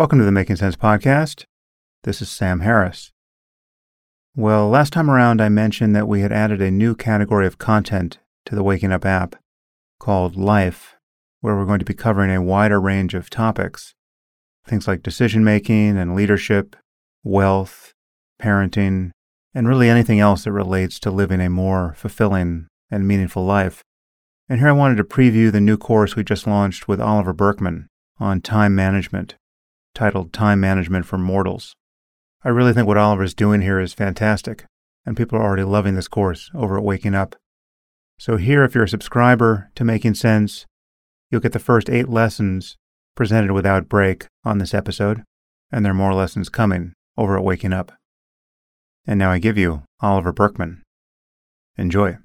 Welcome to the Making Sense podcast. This is Sam Harris. Well, last time around I mentioned that we had added a new category of content to the Waking Up app called Life, where we're going to be covering a wider range of topics. Things like decision-making and leadership, wealth, parenting, and really anything else that relates to living a more fulfilling and meaningful life. And here I wanted to preview the new course we just launched with Oliver Burkeman on time management, titled Time Management for Mortals. I really think what Oliver's doing here is fantastic, and people are already loving this course over at Waking Up. So here, if you're a subscriber to Making Sense, you'll get the first 8 lessons presented without break on this episode, and there are more lessons coming over at Waking Up. And now I give you Oliver Burkeman. Enjoy.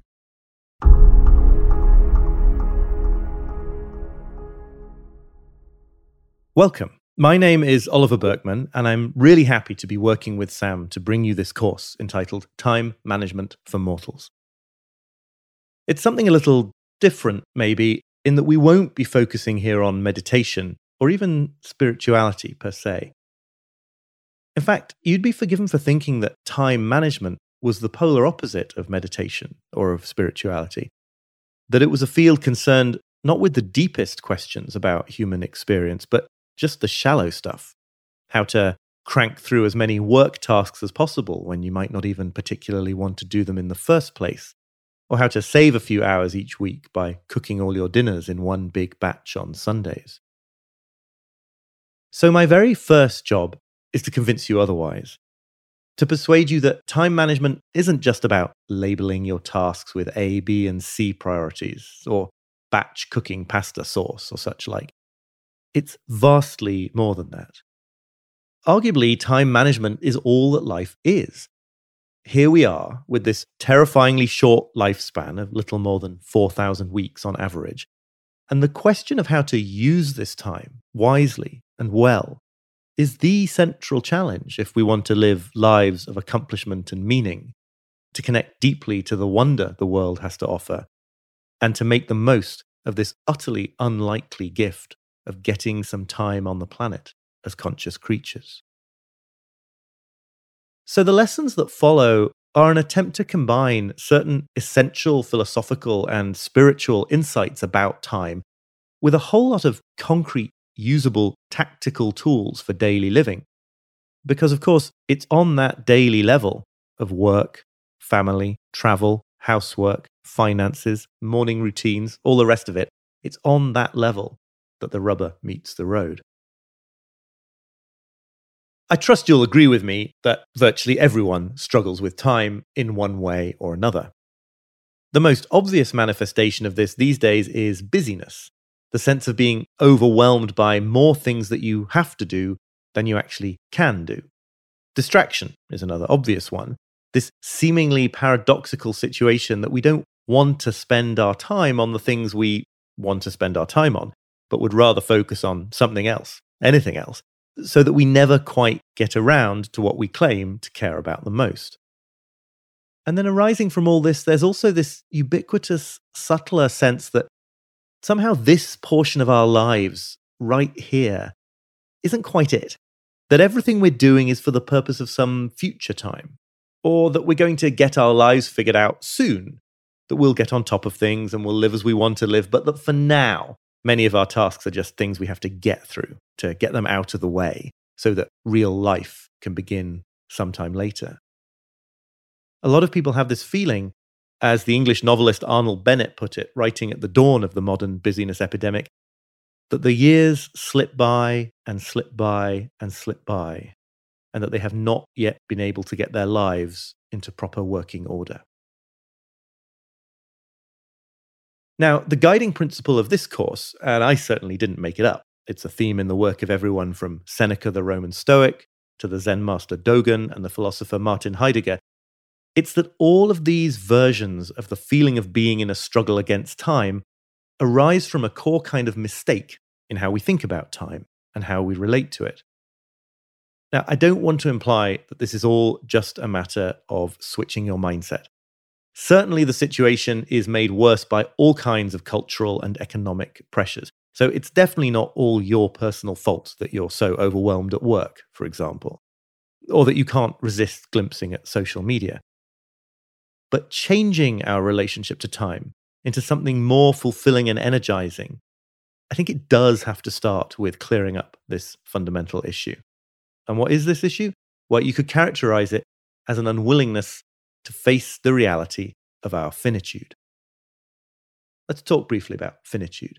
Welcome. My name is Oliver Burkeman, and I'm really happy to be working with Sam to bring you this course entitled Time Management for Mortals. It's something a little different, maybe, in that we won't be focusing here on meditation or even spirituality per se. In fact, you'd be forgiven for thinking that time management was the polar opposite of meditation or of spirituality, that it was a field concerned not with the deepest questions about human experience, but just the shallow stuff. How to crank through as many work tasks as possible when you might not even particularly want to do them in the first place. Or how to save a few hours each week by cooking all your dinners in one big batch on Sundays. So my very first job is to convince you otherwise. To persuade you that time management isn't just about labeling your tasks with A, B, and C priorities, or batch cooking pasta sauce or such like. It's vastly more than that. Arguably, time management is all that life is. Here we are with this terrifyingly short lifespan of little more than 4,000 weeks on average. And the question of how to use this time wisely and well is the central challenge if we want to live lives of accomplishment and meaning, to connect deeply to the wonder the world has to offer, and to make the most of this utterly unlikely gift of getting some time on the planet as conscious creatures. So the lessons that follow are an attempt to combine certain essential philosophical and spiritual insights about time with a whole lot of concrete, usable, tactical tools for daily living. Because, of course, it's on that daily level of work, family, travel, housework, finances, morning routines, all the rest of it, it's on that level that the rubber meets the road. I trust you'll agree with me that virtually everyone struggles with time in one way or another. The most obvious manifestation of this these days is busyness, the sense of being overwhelmed by more things that you have to do than you actually can do. Distraction is another obvious one, this seemingly paradoxical situation that we don't want to spend our time on the things we want to spend our time on, but would rather focus on something else, anything else, so that we never quite get around to what we claim to care about the most. And then arising from all this, there's also this ubiquitous, subtler sense that somehow this portion of our lives, right here, isn't quite it. That everything we're doing is for the purpose of some future time, or that we're going to get our lives figured out soon, that we'll get on top of things and we'll live as we want to live, but that for now, many of our tasks are just things we have to get through, to get them out of the way, so that real life can begin sometime later. A lot of people have this feeling, as the English novelist Arnold Bennett put it, writing at the dawn of the modern busyness epidemic, that the years slip by and slip by and slip by, and that they have not yet been able to get their lives into proper working order. Now, the guiding principle of this course, and I certainly didn't make it up, it's a theme in the work of everyone from Seneca the Roman Stoic to the Zen master Dogen and the philosopher Martin Heidegger, it's that all of these versions of the feeling of being in a struggle against time arise from a core kind of mistake in how we think about time and how we relate to it. Now, I don't want to imply that this is all just a matter of switching your mindset. Certainly, the situation is made worse by all kinds of cultural and economic pressures. So it's definitely not all your personal fault that you're so overwhelmed at work, for example, or that you can't resist glimpsing at social media. But changing our relationship to time into something more fulfilling and energizing, I think it does have to start with clearing up this fundamental issue. And what is this issue? Well, you could characterize it as an unwillingness to face the reality of our finitude. Let's talk briefly about finitude.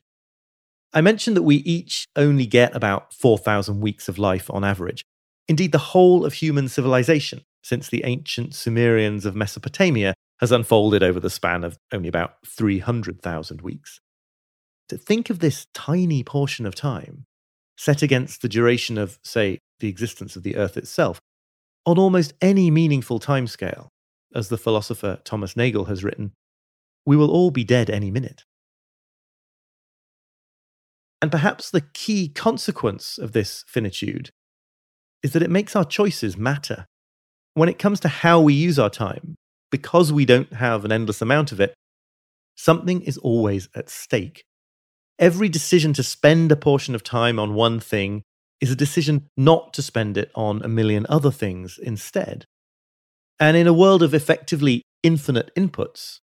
I mentioned that we each only get about 4,000 weeks of life on average. Indeed, the whole of human civilization, since the ancient Sumerians of Mesopotamia, has unfolded over the span of only about 300,000 weeks. To think of this tiny portion of time, set against the duration of, say, the existence of the Earth itself, on almost any meaningful timescale, as the philosopher Thomas Nagel has written, we will all be dead any minute. And perhaps the key consequence of this finitude is that it makes our choices matter. When it comes to how we use our time, because we don't have an endless amount of it, something is always at stake. Every decision to spend a portion of time on one thing is a decision not to spend it on a million other things instead. And in a world of effectively infinite inputs,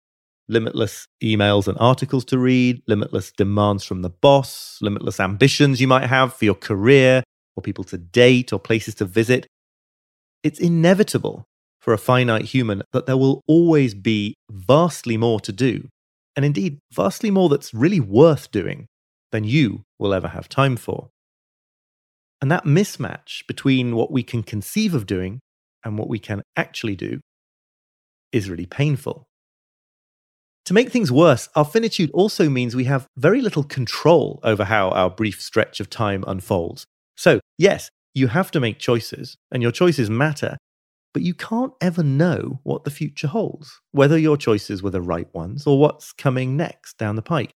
limitless emails and articles to read, limitless demands from the boss, limitless ambitions you might have for your career, or people to date, or places to visit, it's inevitable for a finite human that there will always be vastly more to do, and indeed vastly more that's really worth doing than you will ever have time for. And that mismatch between what we can conceive of doing and what we can actually do is really painful. To make things worse, our finitude also means we have very little control over how our brief stretch of time unfolds. So, yes, you have to make choices, and your choices matter, but you can't ever know what the future holds, whether your choices were the right ones or what's coming next down the pike.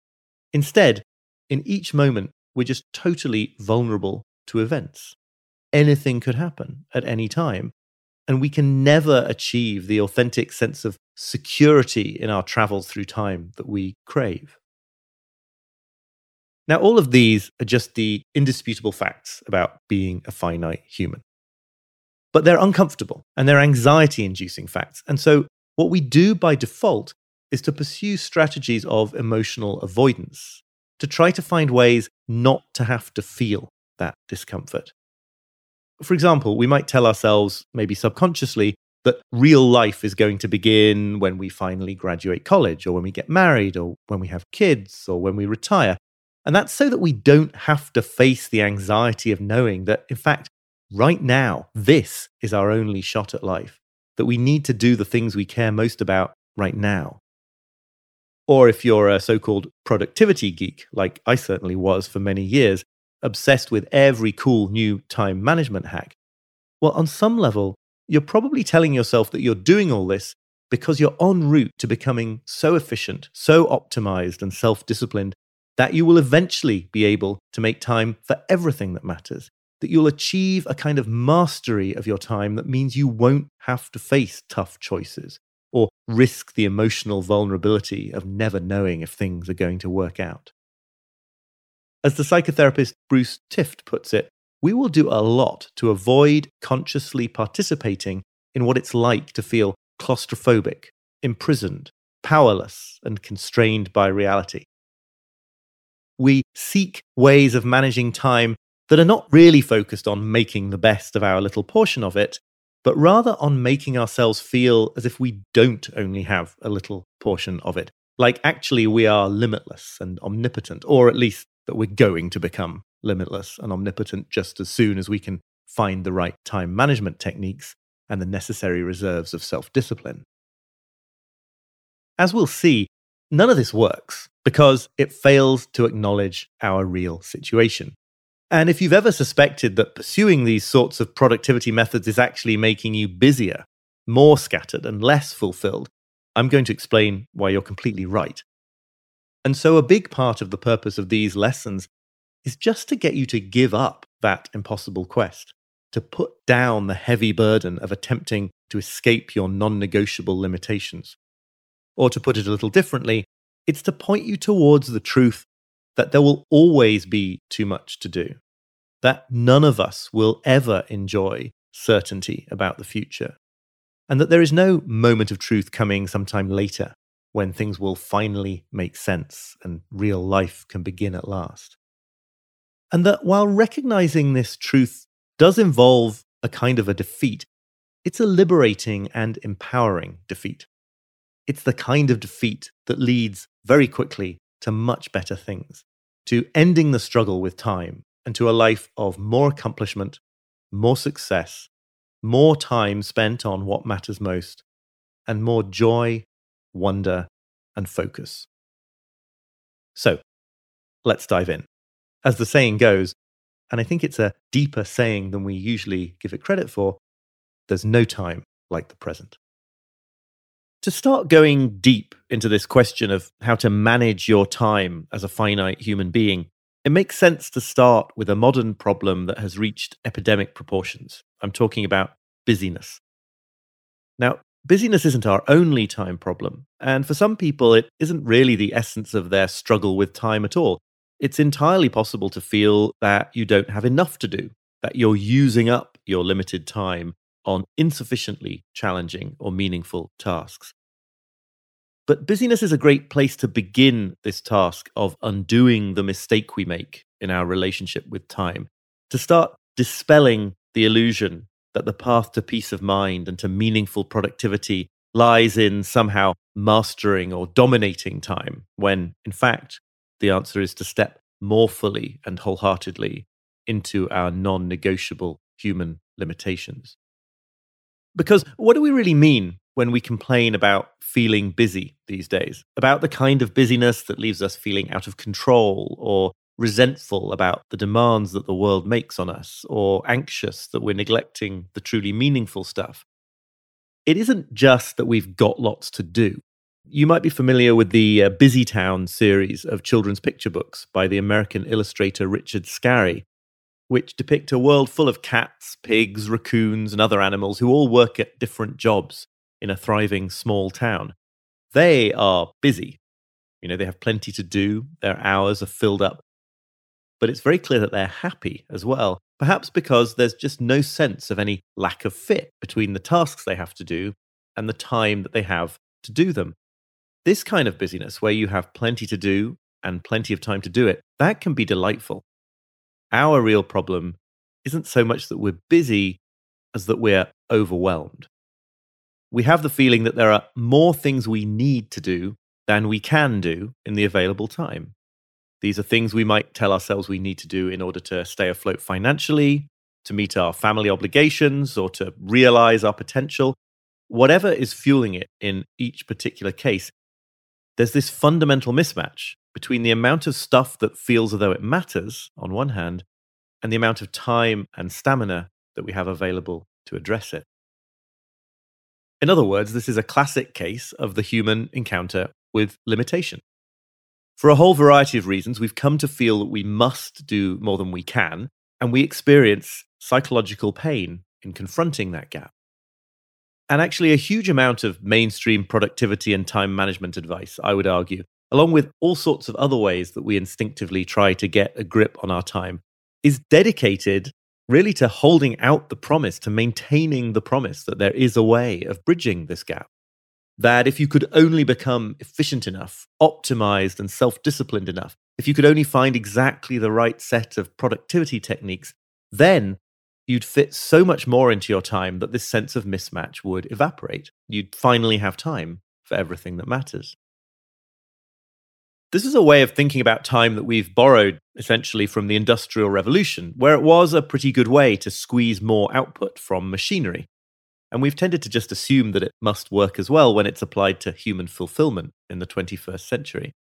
Instead, in each moment, we're just totally vulnerable to events. Anything could happen at any time, and we can never achieve the authentic sense of security in our travels through time that we crave. Now, all of these are just the indisputable facts about being a finite human. But they're uncomfortable and they're anxiety-inducing facts. And so what we do by default is to pursue strategies of emotional avoidance, to try to find ways not to have to feel that discomfort. For example, we might tell ourselves, maybe subconsciously, that real life is going to begin when we finally graduate college, or when we get married, or when we have kids, or when we retire. And that's so that we don't have to face the anxiety of knowing that, in fact, right now, this is our only shot at life, that we need to do the things we care most about right now. Or if you're a so-called productivity geek, like I certainly was for many years, obsessed with every cool new time management hack, well, on some level, you're probably telling yourself that you're doing all this because you're en route to becoming so efficient, so optimized and self-disciplined that you will eventually be able to make time for everything that matters, that you'll achieve a kind of mastery of your time that means you won't have to face tough choices or risk the emotional vulnerability of never knowing if things are going to work out. As the psychotherapist Bruce Tift puts it, we will do a lot to avoid consciously participating in what it's like to feel claustrophobic, imprisoned, powerless, and constrained by reality. We seek ways of managing time that are not really focused on making the best of our little portion of it, but rather on making ourselves feel as if we don't only have a little portion of it, like actually we are limitless and omnipotent, or at least that we're going to become limitless and omnipotent just as soon as we can find the right time management techniques and the necessary reserves of self-discipline. As we'll see, none of this works because it fails to acknowledge our real situation. And if you've ever suspected that pursuing these sorts of productivity methods is actually making you busier, more scattered, and less fulfilled, I'm going to explain why you're completely right. And so a big part of the purpose of these lessons is just to get you to give up that impossible quest, to put down the heavy burden of attempting to escape your non-negotiable limitations. Or to put it a little differently, it's to point you towards the truth that there will always be too much to do, that none of us will ever enjoy certainty about the future, and that there is no moment of truth coming sometime later when things will finally make sense and real life can begin at last. And that while recognizing this truth does involve a kind of a defeat, it's a liberating and empowering defeat. It's the kind of defeat that leads very quickly to much better things, to ending the struggle with time and to a life of more accomplishment, more success, more time spent on what matters most, and more joy, wonder, and focus. So, let's dive in. As the saying goes, and I think it's a deeper saying than we usually give it credit for, there's no time like the present. To start going deep into this question of how to manage your time as a finite human being, it makes sense to start with a modern problem that has reached epidemic proportions. I'm talking about busyness. Now, busyness isn't our only time problem, and for some people, it isn't really the essence of their struggle with time at all. It's entirely possible to feel that you don't have enough to do, that you're using up your limited time on insufficiently challenging or meaningful tasks. But busyness is a great place to begin this task of undoing the mistake we make in our relationship with time, to start dispelling the illusion that the path to peace of mind and to meaningful productivity lies in somehow mastering or dominating time, when, in fact, the answer is to step more fully and wholeheartedly into our non-negotiable human limitations. Because what do we really mean when we complain about feeling busy these days, about the kind of busyness that leaves us feeling out of control or resentful about the demands that the world makes on us, or anxious that we're neglecting the truly meaningful stuff? It isn't just that we've got lots to do. You might be familiar with the Busy Town series of children's picture books by the American illustrator Richard Scarry, which depict a world full of cats, pigs, raccoons, and other animals who all work at different jobs in a thriving small town. They are busy. You know, they have plenty to do. Their hours are filled up. But it's very clear that they're happy as well, perhaps because there's just no sense of any lack of fit between the tasks they have to do and the time that they have to do them. This kind of busyness, where you have plenty to do and plenty of time to do it, that can be delightful. Our real problem isn't so much that we're busy as that we're overwhelmed. We have the feeling that there are more things we need to do than we can do in the available time. These are things we might tell ourselves we need to do in order to stay afloat financially, to meet our family obligations, or to realize our potential. Whatever is fueling it in each particular case, there's this fundamental mismatch between the amount of stuff that feels as though it matters, on one hand, and the amount of time and stamina that we have available to address it. In other words, this is a classic case of the human encounter with limitation. For a whole variety of reasons, we've come to feel that we must do more than we can, and we experience psychological pain in confronting that gap. And actually, a huge amount of mainstream productivity and time management advice, I would argue, along with all sorts of other ways that we instinctively try to get a grip on our time, is dedicated really to holding out the promise, to maintaining the promise that there is a way of bridging this gap. That if you could only become efficient enough, optimized and self-disciplined enough, if you could only find exactly the right set of productivity techniques, then you'd fit so much more into your time that this sense of mismatch would evaporate. You'd finally have time for everything that matters. This is a way of thinking about time that we've borrowed essentially from the Industrial Revolution, where it was a pretty good way to squeeze more output from machinery. And we've tended to just assume that it must work as well when it's applied to human fulfillment in the 21st century.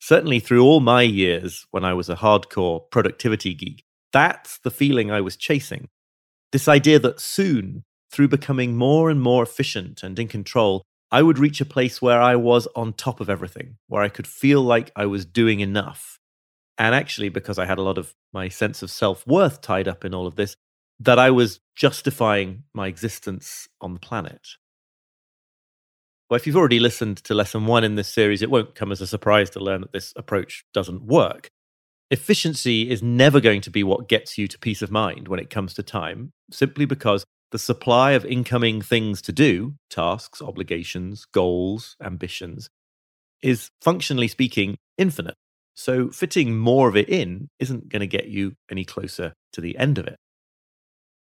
Certainly through all my years when I was a hardcore productivity geek, that's the feeling I was chasing. This idea that soon, through becoming more and more efficient and in control, I would reach a place where I was on top of everything, where I could feel like I was doing enough. And actually, because I had a lot of my sense of self-worth tied up in all of this, that I was justifying my existence on the planet. Well, if you've already listened to lesson 1 in this series, it won't come as a surprise to learn that this approach doesn't work. Efficiency is never going to be what gets you to peace of mind when it comes to time, simply because the supply of incoming things to do, tasks, obligations, goals, ambitions, is functionally speaking infinite. So fitting more of it in isn't going to get you any closer to the end of it.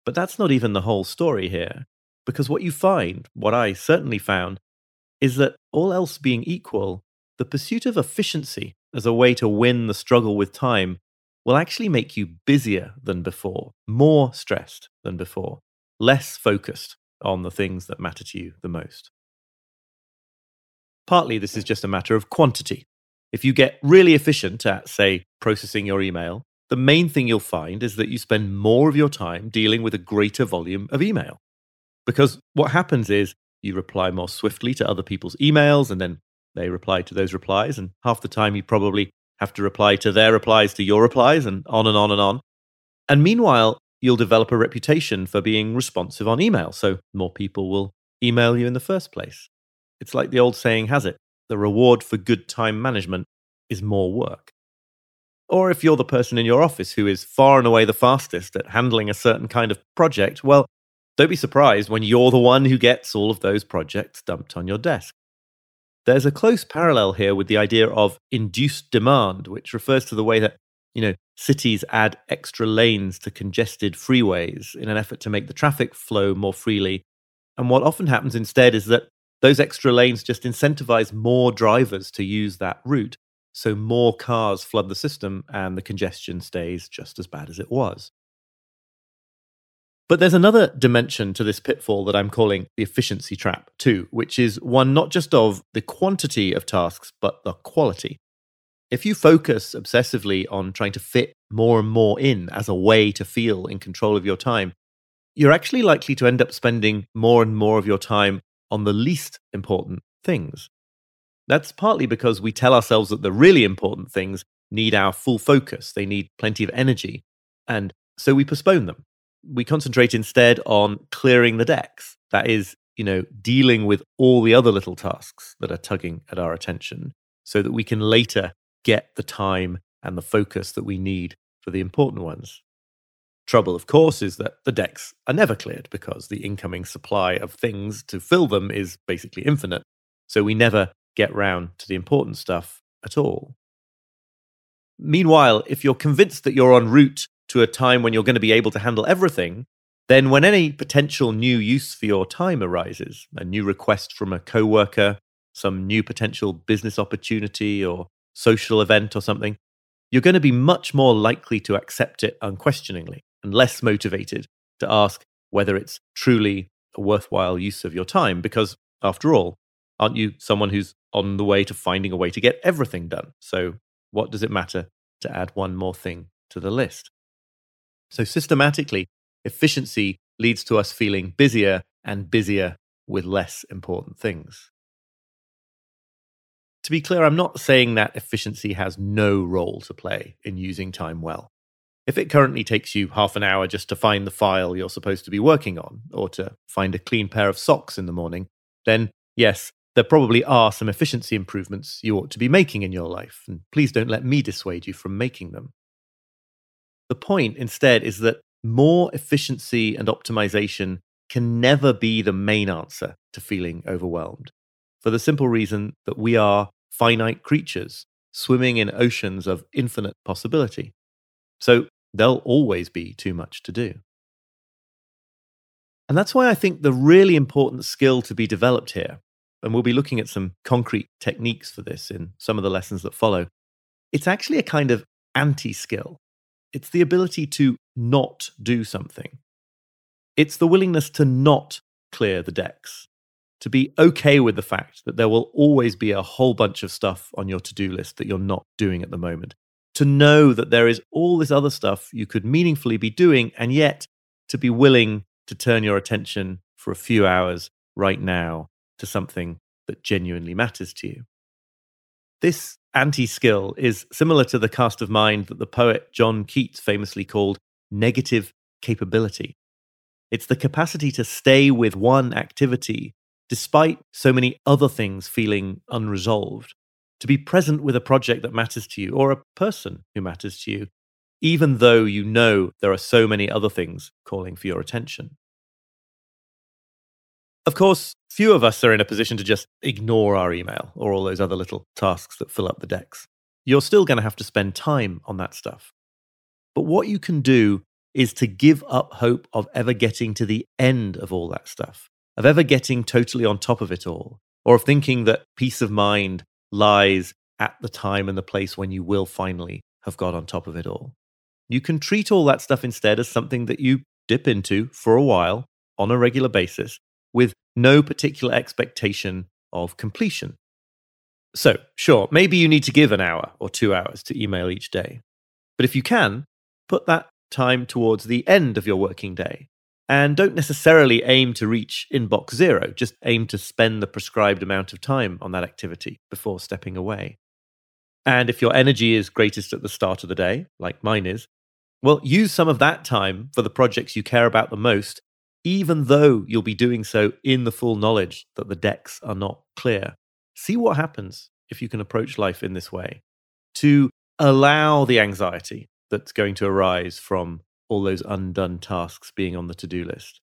But that's not even the whole story here, because what you find, what I certainly found, is that all else being equal, the pursuit of efficiency as a way to win the struggle with time will actually make you busier than before, more stressed than before, less focused on the things that matter to you the most. Partly this is just a matter of quantity. If you get really efficient at, say, processing your email, the main thing you'll find is that you spend more of your time dealing with a greater volume of email. Because what happens is you reply more swiftly to other people's emails, and then they reply to those replies, and half the time you probably have to reply to their replies to your replies, and on and on and on. And meanwhile, you'll develop a reputation for being responsive on email, so more people will email you in the first place. It's like the old saying has it, the reward for good time management is more work. Or if you're the person in your office who is far and away the fastest at handling a certain kind of project, well, don't be surprised when you're the one who gets all of those projects dumped on your desk. There's a close parallel here with the idea of induced demand, which refers to the way that, cities add extra lanes to congested freeways in an effort to make the traffic flow more freely. And what often happens instead is that those extra lanes just incentivize more drivers to use that route, so more cars flood the system and the congestion stays just as bad as it was. But there's another dimension to this pitfall that I'm calling the efficiency trap too, which is one not just of the quantity of tasks, but the quality. If you focus obsessively on trying to fit more and more in as a way to feel in control of your time, you're actually likely to end up spending more and more of your time on the least important things. That's partly because we tell ourselves that the really important things need our full focus, they need plenty of energy, and so we postpone them. We concentrate instead on clearing the decks. That is, dealing with all the other little tasks that are tugging at our attention so that we can later get the time and the focus that we need for the important ones. Trouble, of course, is that the decks are never cleared because the incoming supply of things to fill them is basically infinite. So we never get round to the important stuff at all. Meanwhile, if you're convinced that you're en route to a time when you're going to be able to handle everything, then when any potential new use for your time arises, a new request from a coworker, some new potential business opportunity or social event or something, you're going to be much more likely to accept it unquestioningly and less motivated to ask whether it's truly a worthwhile use of your time, because after all, aren't you someone who's on the way to finding a way to get everything done? So what does it matter to add one more thing to the list? So systematically, efficiency leads to us feeling busier and busier with less important things. To be clear, I'm not saying that efficiency has no role to play in using time well. If it currently takes you half an hour just to find the file you're supposed to be working on, or to find a clean pair of socks in the morning, then yes, there probably are some efficiency improvements you ought to be making in your life, and please don't let me dissuade you from making them. The point instead is that more efficiency and optimization can never be the main answer to feeling overwhelmed, for the simple reason that we are finite creatures swimming in oceans of infinite possibility. So there'll always be too much to do. And that's why I think the really important skill to be developed here, and we'll be looking at some concrete techniques for this in some of the lessons that follow, it's actually a kind of anti-skill. It's the ability to not do something. It's the willingness to not clear the decks, to be okay with the fact that there will always be a whole bunch of stuff on your to-do list that you're not doing at the moment, to know that there is all this other stuff you could meaningfully be doing, and yet to be willing to turn your attention for a few hours right now to something that genuinely matters to you. This anti-skill is similar to the cast of mind that the poet John Keats famously called negative capability. It's the capacity to stay with one activity despite so many other things feeling unresolved, to be present with a project that matters to you or a person who matters to you, even though you know there are so many other things calling for your attention. Of course, few of us are in a position to just ignore our email or all those other little tasks that fill up the decks. You're still going to have to spend time on that stuff. But what you can do is to give up hope of ever getting to the end of all that stuff, of ever getting totally on top of it all, or of thinking that peace of mind lies at the time and the place when you will finally have got on top of it all. You can treat all that stuff instead as something that you dip into for a while on a regular basis with no particular expectation of completion. So, sure, maybe you need to give an hour or 2 hours to email each day. But if you can, put that time towards the end of your working day. And don't necessarily aim to reach inbox zero, just aim to spend the prescribed amount of time on that activity before stepping away. And if your energy is greatest at the start of the day, like mine is, well, use some of that time for the projects you care about the most, even though you'll be doing so in the full knowledge that the decks are not clear. See what happens if you can approach life in this way, to allow the anxiety that's going to arise from all those undone tasks being on the to-do list.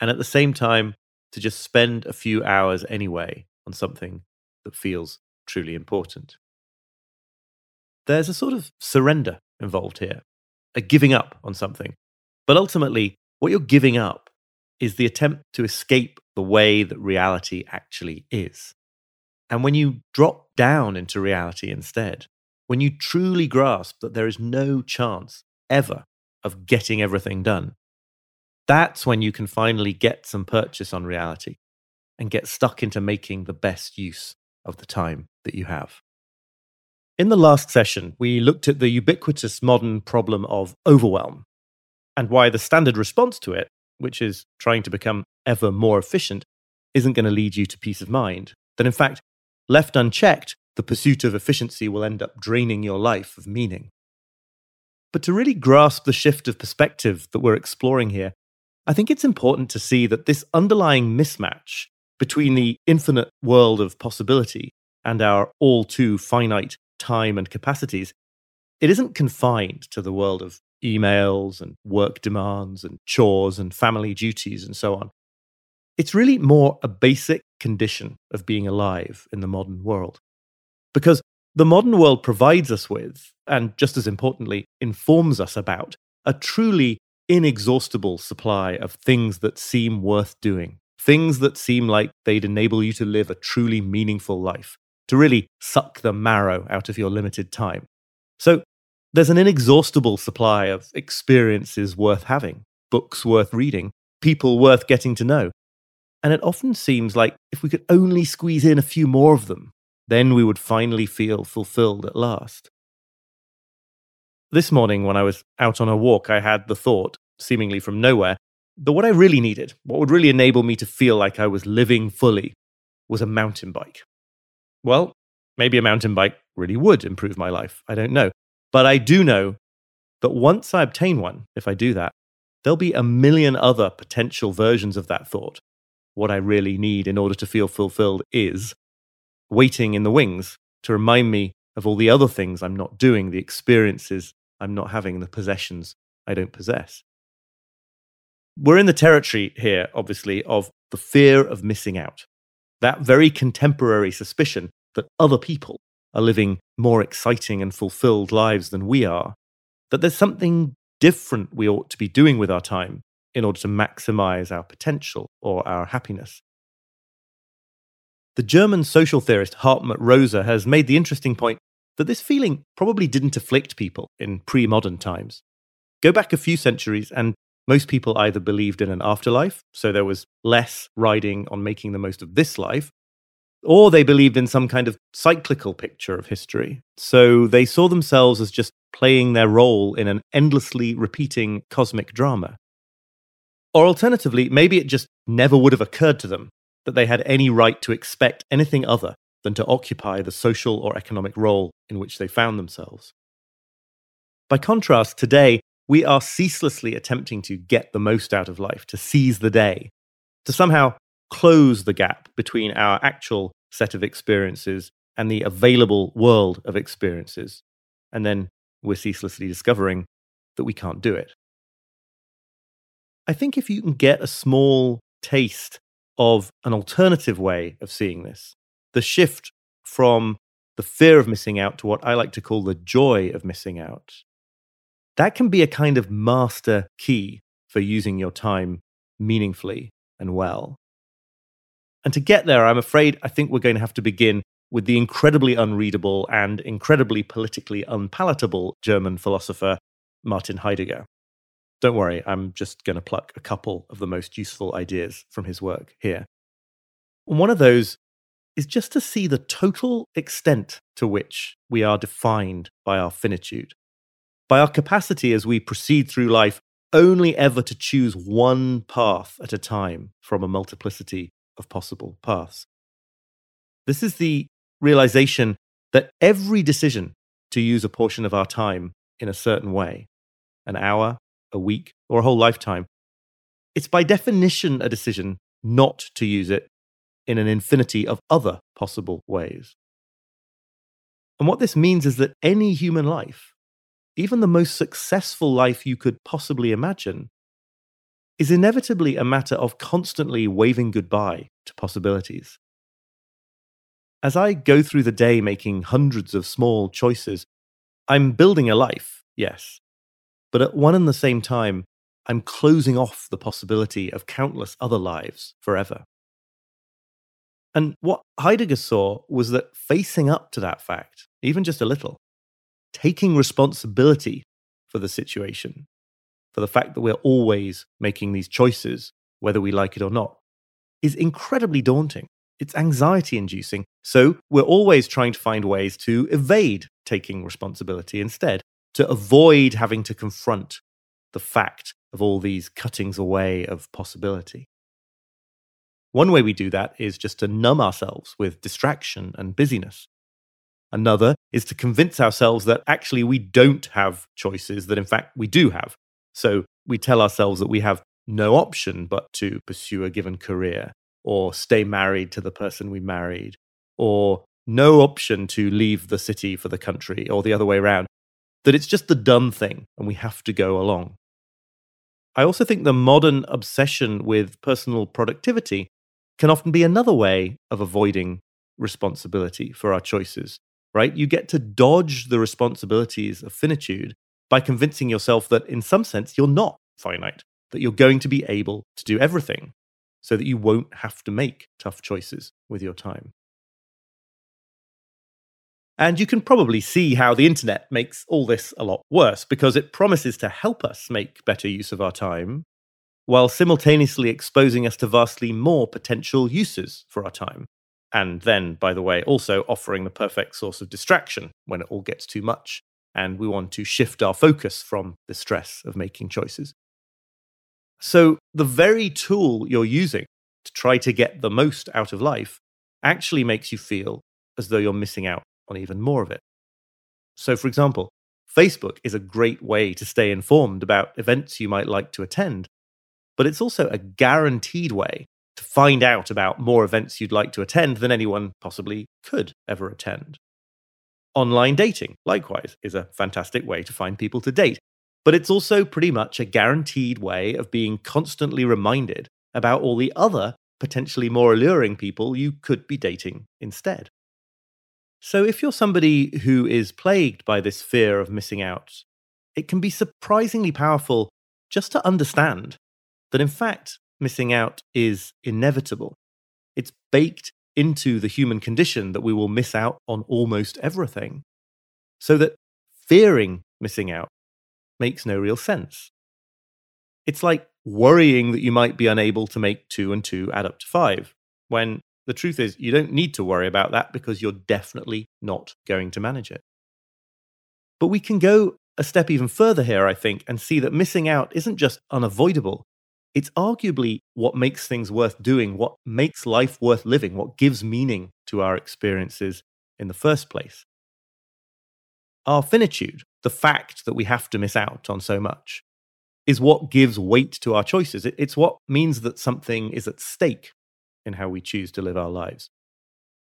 And at the same time, to just spend a few hours anyway on something that feels truly important. There's a sort of surrender involved here, a giving up on something. But ultimately, what you're giving up is the attempt to escape the way that reality actually is. And when you drop down into reality instead, when you truly grasp that there is no chance ever of getting everything done, that's when you can finally get some purchase on reality and get stuck into making the best use of the time that you have. In the last session, we looked at the ubiquitous modern problem of overwhelm and why the standard response to it, which is trying to become ever more efficient, isn't going to lead you to peace of mind. That in fact, left unchecked, the pursuit of efficiency will end up draining your life of meaning. But to really grasp the shift of perspective that we're exploring here, I think it's important to see that this underlying mismatch between the infinite world of possibility and our all too finite time and capacities, it isn't confined to the world of emails and work demands and chores and family duties and so on. It's really more a basic condition of being alive in the modern world. Because the modern world provides us with, and just as importantly, informs us about, a truly inexhaustible supply of things that seem worth doing, things that seem like they'd enable you to live a truly meaningful life, to really suck the marrow out of your limited time. So there's an inexhaustible supply of experiences worth having, books worth reading, people worth getting to know. And it often seems like if we could only squeeze in a few more of them, then we would finally feel fulfilled at last. This morning when I was out on a walk, I had the thought, seemingly from nowhere, that what I really needed, what would really enable me to feel like I was living fully, was a mountain bike. Well, maybe a mountain bike really would improve my life, I don't know. But I do know that once I obtain one, if I do that, there'll be a million other potential versions of that thought. What I really need in order to feel fulfilled is waiting in the wings to remind me of all the other things I'm not doing, the experiences I'm not having, the possessions I don't possess. We're in the territory here, obviously, of the fear of missing out. That very contemporary suspicion that other people are living more exciting and fulfilled lives than we are, that there's something different we ought to be doing with our time in order to maximize our potential or our happiness. The German social theorist Hartmut Rosa has made the interesting point that this feeling probably didn't afflict people in pre-modern times. Go back a few centuries and most people either believed in an afterlife, so there was less riding on making the most of this life, or they believed in some kind of cyclical picture of history. So they saw themselves as just playing their role in an endlessly repeating cosmic drama. Or alternatively, maybe it just never would have occurred to them that they had any right to expect anything other than to occupy the social or economic role in which they found themselves. By contrast, today, we are ceaselessly attempting to get the most out of life, to seize the day, to somehow close the gap between our actual set of experiences and the available world of experiences. And then we're ceaselessly discovering that we can't do it. I think if you can get a small taste of an alternative way of seeing this, the shift from the fear of missing out to what I like to call the joy of missing out, that can be a kind of master key for using your time meaningfully and well. And to get there, I'm afraid I think we're going to have to begin with the incredibly unreadable and incredibly politically unpalatable German philosopher Martin Heidegger. Don't worry, I'm just going to pluck a couple of the most useful ideas from his work here. And one of those is just to see the total extent to which we are defined by our finitude, by our capacity as we proceed through life only ever to choose one path at a time from a multiplicity of possible paths. This is the realization that every decision to use a portion of our time in a certain way, an hour, a week, or a whole lifetime, it's by definition a decision not to use it in an infinity of other possible ways. And what this means is that any human life, even the most successful life you could possibly imagine, is inevitably a matter of constantly waving goodbye to possibilities. As I go through the day making hundreds of small choices, I'm building a life, yes, but at one and the same time, I'm closing off the possibility of countless other lives forever. And what Heidegger saw was that facing up to that fact, even just a little, taking responsibility for the situation, for the fact that we're always making these choices, whether we like it or not, is incredibly daunting. It's anxiety-inducing. So we're always trying to find ways to evade taking responsibility instead, to avoid having to confront the fact of all these cuttings away of possibility. One way we do that is just to numb ourselves with distraction and busyness. Another is to convince ourselves that actually we don't have choices, that in fact we do have. So we tell ourselves that we have no option but to pursue a given career, or stay married to the person we married, or no option to leave the city for the country, or the other way around, that it's just the done thing and we have to go along. I also think the modern obsession with personal productivity can often be another way of avoiding responsibility for our choices, right? You get to dodge the responsibilities of finitude by convincing yourself that in some sense you're not finite, that you're going to be able to do everything, so that you won't have to make tough choices with your time. And you can probably see how the internet makes all this a lot worse, because it promises to help us make better use of our time, while simultaneously exposing us to vastly more potential uses for our time. And then, by the way, also offering the perfect source of distraction when it all gets too much, and we want to shift our focus from the stress of making choices. So the very tool you're using to try to get the most out of life actually makes you feel as though you're missing out on even more of it. So, for example, Facebook is a great way to stay informed about events you might like to attend, but it's also a guaranteed way to find out about more events you'd like to attend than anyone possibly could ever attend. Online dating, likewise, is a fantastic way to find people to date, but it's also pretty much a guaranteed way of being constantly reminded about all the other potentially more alluring people you could be dating instead. So if you're somebody who is plagued by this fear of missing out, it can be surprisingly powerful just to understand that in fact, missing out is inevitable. It's baked into the human condition that we will miss out on almost everything. So that fearing missing out makes no real sense. It's like worrying that you might be unable to make 2 and 2 add up to 5, when the truth is, you don't need to worry about that because you're definitely not going to manage it. But we can go a step even further here, I think, and see that missing out isn't just unavoidable. It's arguably what makes things worth doing, what makes life worth living, what gives meaning to our experiences in the first place. Our finitude, the fact that we have to miss out on so much, is what gives weight to our choices. It's what means that something is at stake in how we choose to live our lives.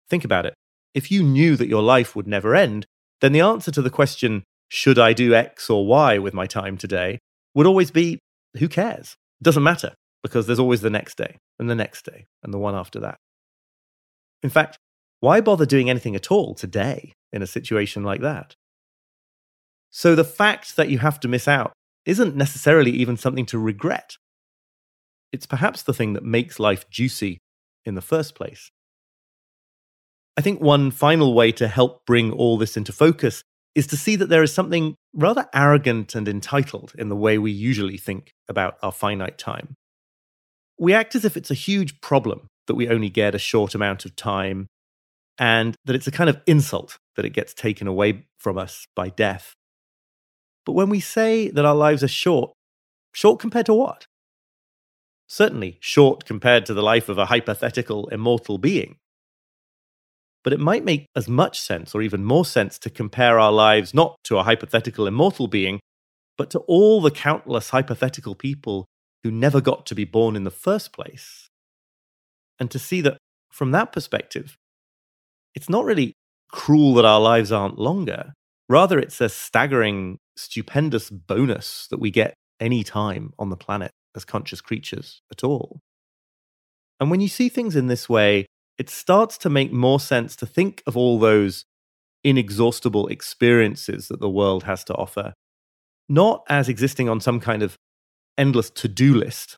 Think about it. If you knew that your life would never end, then the answer to the question, should I do X or Y with my time today, would always be, who cares? It doesn't matter, because there's always the next day, and the one after that. In fact, why bother doing anything at all today in a situation like that? So the fact that you have to miss out isn't necessarily even something to regret. It's perhaps the thing that makes life juicy in the first place. I think one final way to help bring all this into focus is to see that there is something rather arrogant and entitled in the way we usually think about our finite time. We act as if it's a huge problem that we only get a short amount of time, and that it's a kind of insult that it gets taken away from us by death. But when we say that our lives are short, short compared to what? Certainly short compared to the life of a hypothetical immortal being. But it might make as much sense, or even more sense, to compare our lives not to a hypothetical immortal being, but to all the countless hypothetical people who never got to be born in the first place. And to see that, from that perspective, it's not really cruel that our lives aren't longer. Rather, it's a staggering, stupendous bonus that we get any time on the planet as conscious creatures at all. And when you see things in this way, it starts to make more sense to think of all those inexhaustible experiences that the world has to offer, not as existing on some kind of endless to-do list,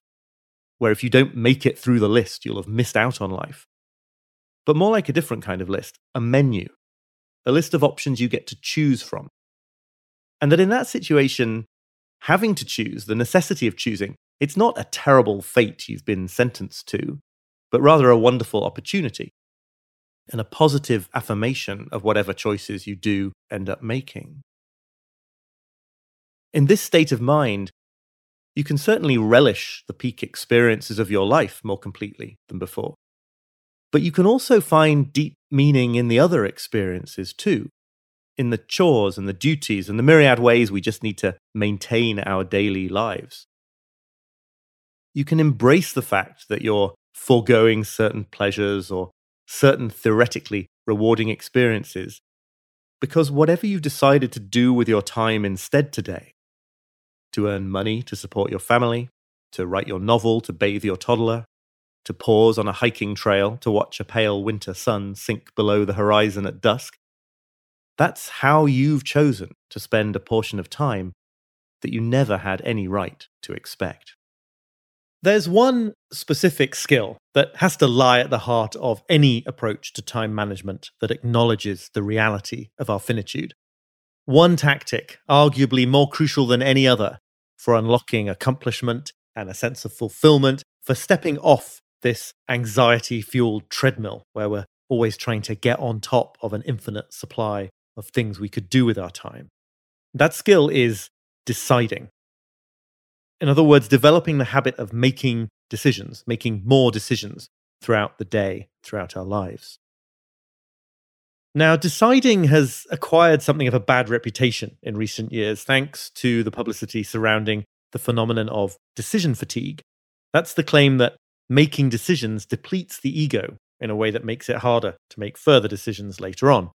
where if you don't make it through the list, you'll have missed out on life, but more like a different kind of list, a menu, a list of options you get to choose from. And that in that situation, having to choose, the necessity of choosing, it's not a terrible fate you've been sentenced to, but rather a wonderful opportunity and a positive affirmation of whatever choices you do end up making. In this state of mind, you can certainly relish the peak experiences of your life more completely than before. But you can also find deep meaning in the other experiences too, in the chores and the duties and the myriad ways we just need to maintain our daily lives. You can embrace the fact that you're foregoing certain pleasures or certain theoretically rewarding experiences, because whatever you've decided to do with your time instead today, to earn money to support your family, to write your novel, to bathe your toddler, to pause on a hiking trail to watch a pale winter sun sink below the horizon at dusk, that's how you've chosen to spend a portion of time that you never had any right to expect. There's one specific skill that has to lie at the heart of any approach to time management that acknowledges the reality of our finitude. One tactic, arguably more crucial than any other, for unlocking accomplishment and a sense of fulfillment, for stepping off this anxiety-fueled treadmill where we're always trying to get on top of an infinite supply of things we could do with our time. That skill is deciding. In other words, developing the habit of making decisions, making more decisions throughout the day, throughout our lives. Now, deciding has acquired something of a bad reputation in recent years, thanks to the publicity surrounding the phenomenon of decision fatigue. That's the claim that making decisions depletes the ego in a way that makes it harder to make further decisions later on.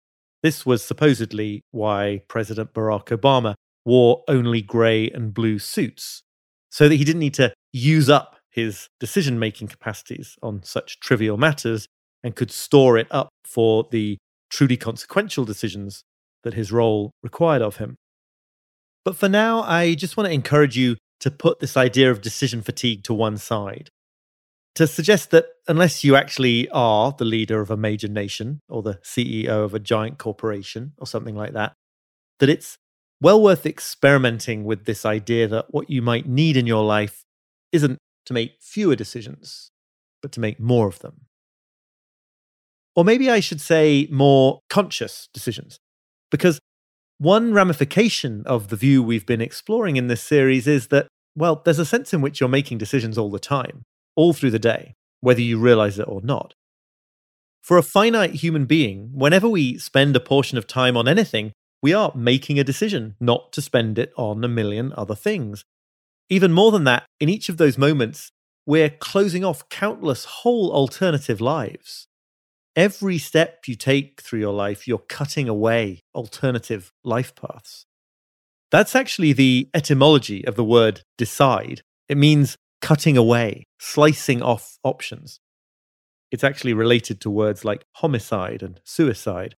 This was supposedly why President Barack Obama wore only grey and blue suits, so that he didn't need to use up his decision-making capacities on such trivial matters and could store it up for the truly consequential decisions that his role required of him. But for now, I just want to encourage you to put this idea of decision fatigue to one side, to suggest that unless you actually are the leader of a major nation or the CEO of a giant corporation or something like that, that it's well worth experimenting with this idea that what you might need in your life isn't to make fewer decisions, but to make more of them. Or maybe I should say more conscious decisions, because one ramification of the view we've been exploring in this series is that, well, there's a sense in which you're making decisions all the time, all through the day, whether you realize it or not. For a finite human being, whenever we spend a portion of time on anything, we are making a decision not to spend it on a million other things. Even more than that, in each of those moments, we're closing off countless whole alternative lives. Every step you take through your life, you're cutting away alternative life paths. That's actually the etymology of the word decide. It means cutting away, slicing off options. It's actually related to words like homicide and suicide.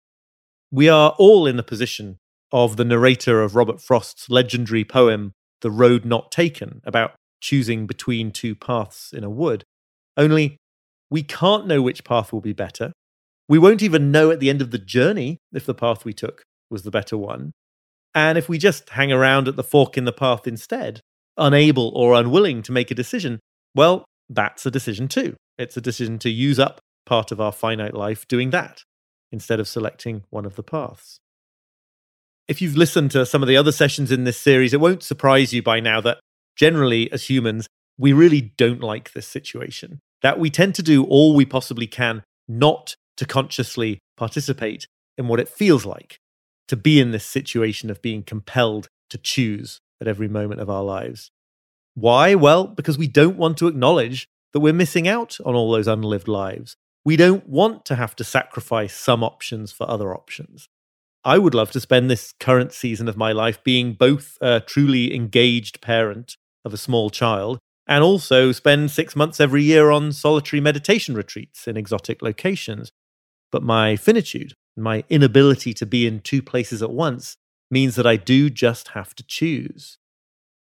We are all in the position of the narrator of Robert Frost's legendary poem, The Road Not Taken, about choosing between two paths in a wood. Only, we can't know which path will be better. We won't even know at the end of the journey if the path we took was the better one. And if we just hang around at the fork in the path instead, unable or unwilling to make a decision, well, that's a decision too. It's a decision to use up part of our finite life doing that, instead of selecting one of the paths. If you've listened to some of the other sessions in this series, it won't surprise you by now that generally, as humans, we really don't like this situation, that we tend to do all we possibly can not to consciously participate in what it feels like to be in this situation of being compelled to choose at every moment of our lives. Why? Well, because we don't want to acknowledge that we're missing out on all those unlived lives. We don't want to have to sacrifice some options for other options. I would love to spend this current season of my life being both a truly engaged parent of a small child and also spend 6 months every year on solitary meditation retreats in exotic locations. But my finitude, my inability to be in two places at once, means that I do just have to choose.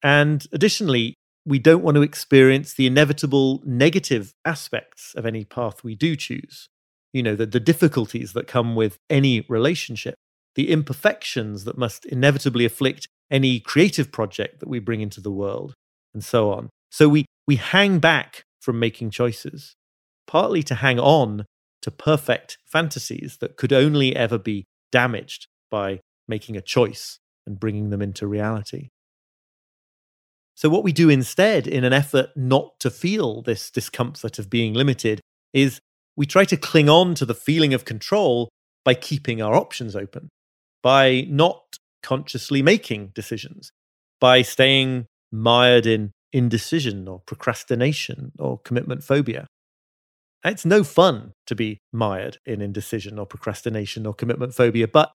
And additionally, we don't want to experience the inevitable negative aspects of any path we do choose. You know, the difficulties that come with any relationship, the imperfections that must inevitably afflict any creative project that we bring into the world, and so on. So we hang back from making choices, partly to hang on to perfect fantasies that could only ever be damaged by making a choice and bringing them into reality. So what we do instead, in an effort not to feel this discomfort of being limited, is we try to cling on to the feeling of control by keeping our options open, by not consciously making decisions, by staying mired in indecision or procrastination or commitment phobia. It's no fun to be mired in indecision or procrastination or commitment phobia, but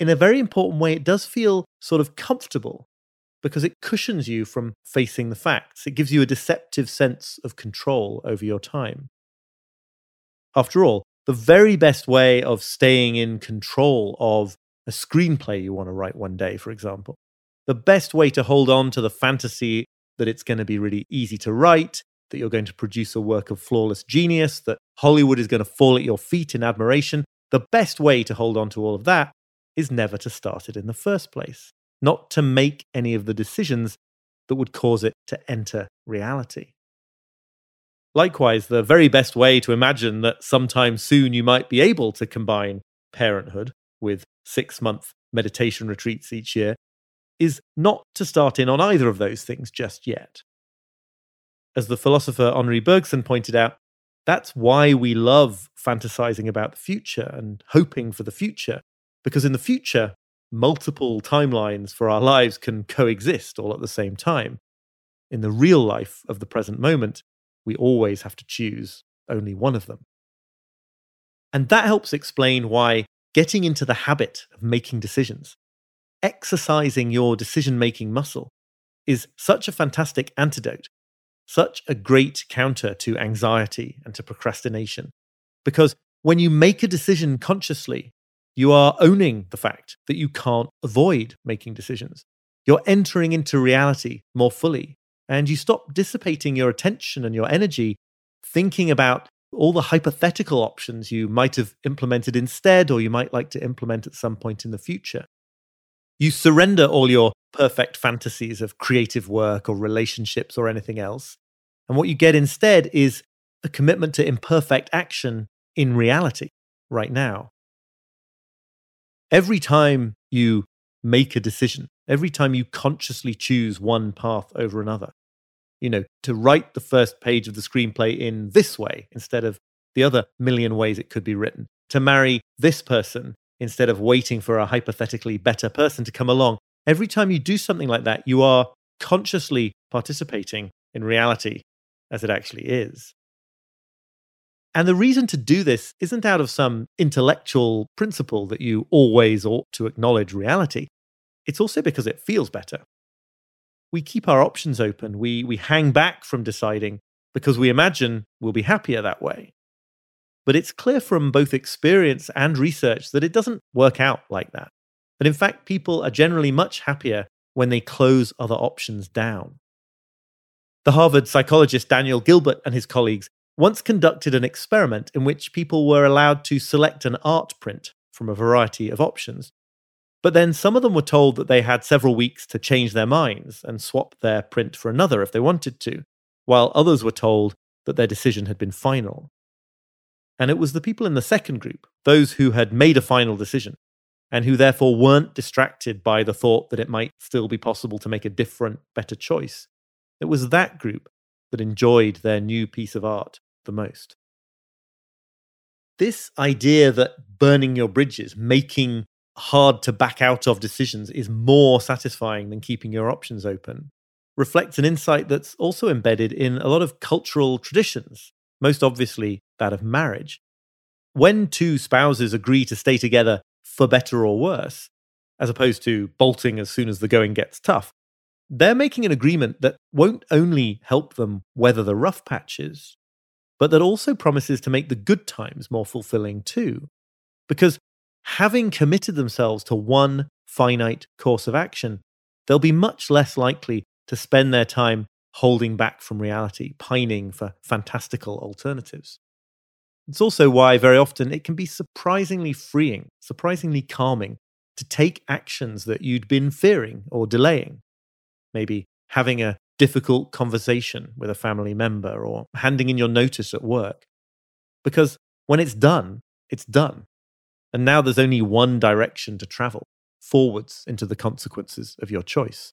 in a very important way, it does feel sort of comfortable, because it cushions you from facing the facts. It gives you a deceptive sense of control over your time. After all, the very best way of staying in control of a screenplay you want to write one day, for example, the best way to hold on to the fantasy that it's going to be really easy to write, that you're going to produce a work of flawless genius, that Hollywood is going to fall at your feet in admiration, the best way to hold on to all of that is never to start it in the first place. Not to make any of the decisions that would cause it to enter reality. Likewise, the very best way to imagine that sometime soon you might be able to combine parenthood with 6-month meditation retreats each year is not to start in on either of those things just yet. As the philosopher Henri Bergson pointed out, that's why we love fantasizing about the future and hoping for the future, because in the future, multiple timelines for our lives can coexist all at the same time. In the real life of the present moment, we always have to choose only one of them. And that helps explain why getting into the habit of making decisions, exercising your decision-making muscle, is such a fantastic antidote, such a great counter to anxiety and to procrastination. Because when you make a decision consciously, you are owning the fact that you can't avoid making decisions. You're entering into reality more fully, and you stop dissipating your attention and your energy thinking about all the hypothetical options you might have implemented instead or you might like to implement at some point in the future. You surrender all your perfect fantasies of creative work or relationships or anything else, and what you get instead is a commitment to imperfect action in reality right now. Every time you make a decision, every time you consciously choose one path over another, you know, to write the first page of the screenplay in this way instead of the other million ways it could be written, to marry this person instead of waiting for a hypothetically better person to come along, every time you do something like that, you are consciously participating in reality as it actually is. And the reason to do this isn't out of some intellectual principle that you always ought to acknowledge reality. It's also because it feels better. We keep our options open. We hang back from deciding because we imagine we'll be happier that way. But it's clear from both experience and research that it doesn't work out like that. That in fact, people are generally much happier when they close other options down. The Harvard psychologist Daniel Gilbert and his colleagues once conducted an experiment in which people were allowed to select an art print from a variety of options. But then some of them were told that they had several weeks to change their minds and swap their print for another if they wanted to, while others were told that their decision had been final. And it was the people in the second group, those who had made a final decision, and who therefore weren't distracted by the thought that it might still be possible to make a different, better choice. It was that group that enjoyed their new piece of art the most. This idea that burning your bridges, making hard to back out of decisions is more satisfying than keeping your options open, reflects an insight that's also embedded in a lot of cultural traditions, most obviously that of marriage. When two spouses agree to stay together for better or worse, as opposed to bolting as soon as the going gets tough, they're making an agreement that won't only help them weather the rough patches, but that also promises to make the good times more fulfilling too. Because having committed themselves to one finite course of action, they'll be much less likely to spend their time holding back from reality, pining for fantastical alternatives. It's also why very often it can be surprisingly freeing, surprisingly calming to take actions that you'd been fearing or delaying. Maybe having a difficult conversation with a family member or handing in your notice at work. Because when it's done, it's done. And now there's only one direction to travel, forwards into the consequences of your choice.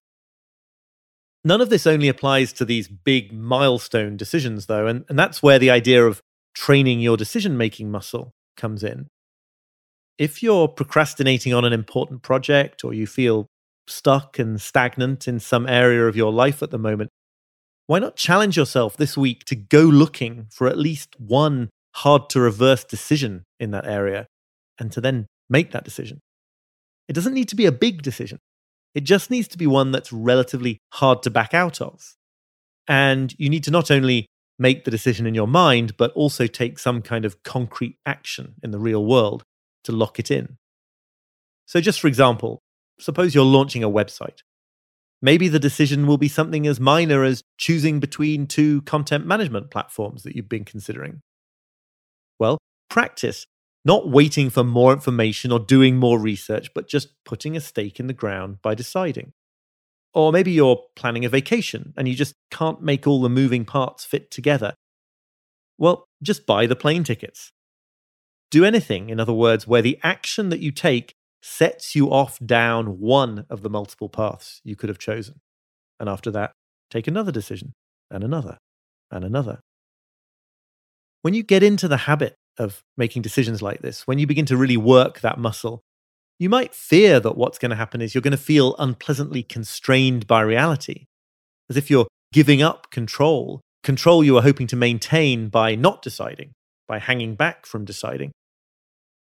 None of this only applies to these big milestone decisions, though, and that's where the idea of training your decision-making muscle comes in. If you're procrastinating on an important project or you feel stuck and stagnant in some area of your life at the moment, why not challenge yourself this week to go looking for at least one hard-to-reverse decision in that area and to then make that decision? It doesn't need to be a big decision. It just needs to be one that's relatively hard to back out of. And you need to not only make the decision in your mind, but also take some kind of concrete action in the real world to lock it in. So just for example, suppose you're launching a website. Maybe the decision will be something as minor as choosing between two content management platforms that you've been considering. Well, practice not waiting for more information or doing more research, but just putting a stake in the ground by deciding. Or maybe you're planning a vacation and you just can't make all the moving parts fit together. Well, just buy the plane tickets. Do anything, in other words, where the action that you take sets you off down one of the multiple paths you could have chosen. And after that, take another decision, and another, and another. When you get into the habit of making decisions like this, when you begin to really work that muscle, you might fear that what's going to happen is you're going to feel unpleasantly constrained by reality, as if you're giving up control you were hoping to maintain by not deciding, by hanging back from deciding.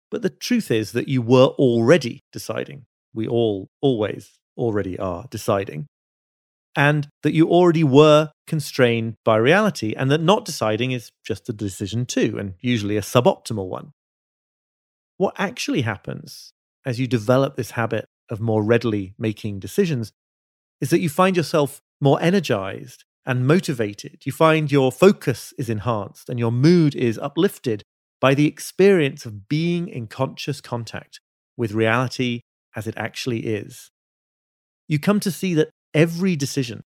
But the truth is that you were already deciding. We all always already are deciding. And that you already were constrained by reality, and that not deciding is just a decision too, and usually a suboptimal one. What actually happens as you develop this habit of more readily making decisions is that you find yourself more energized and motivated. You find your focus is enhanced and your mood is uplifted by the experience of being in conscious contact with reality as it actually is. You come to see that every decision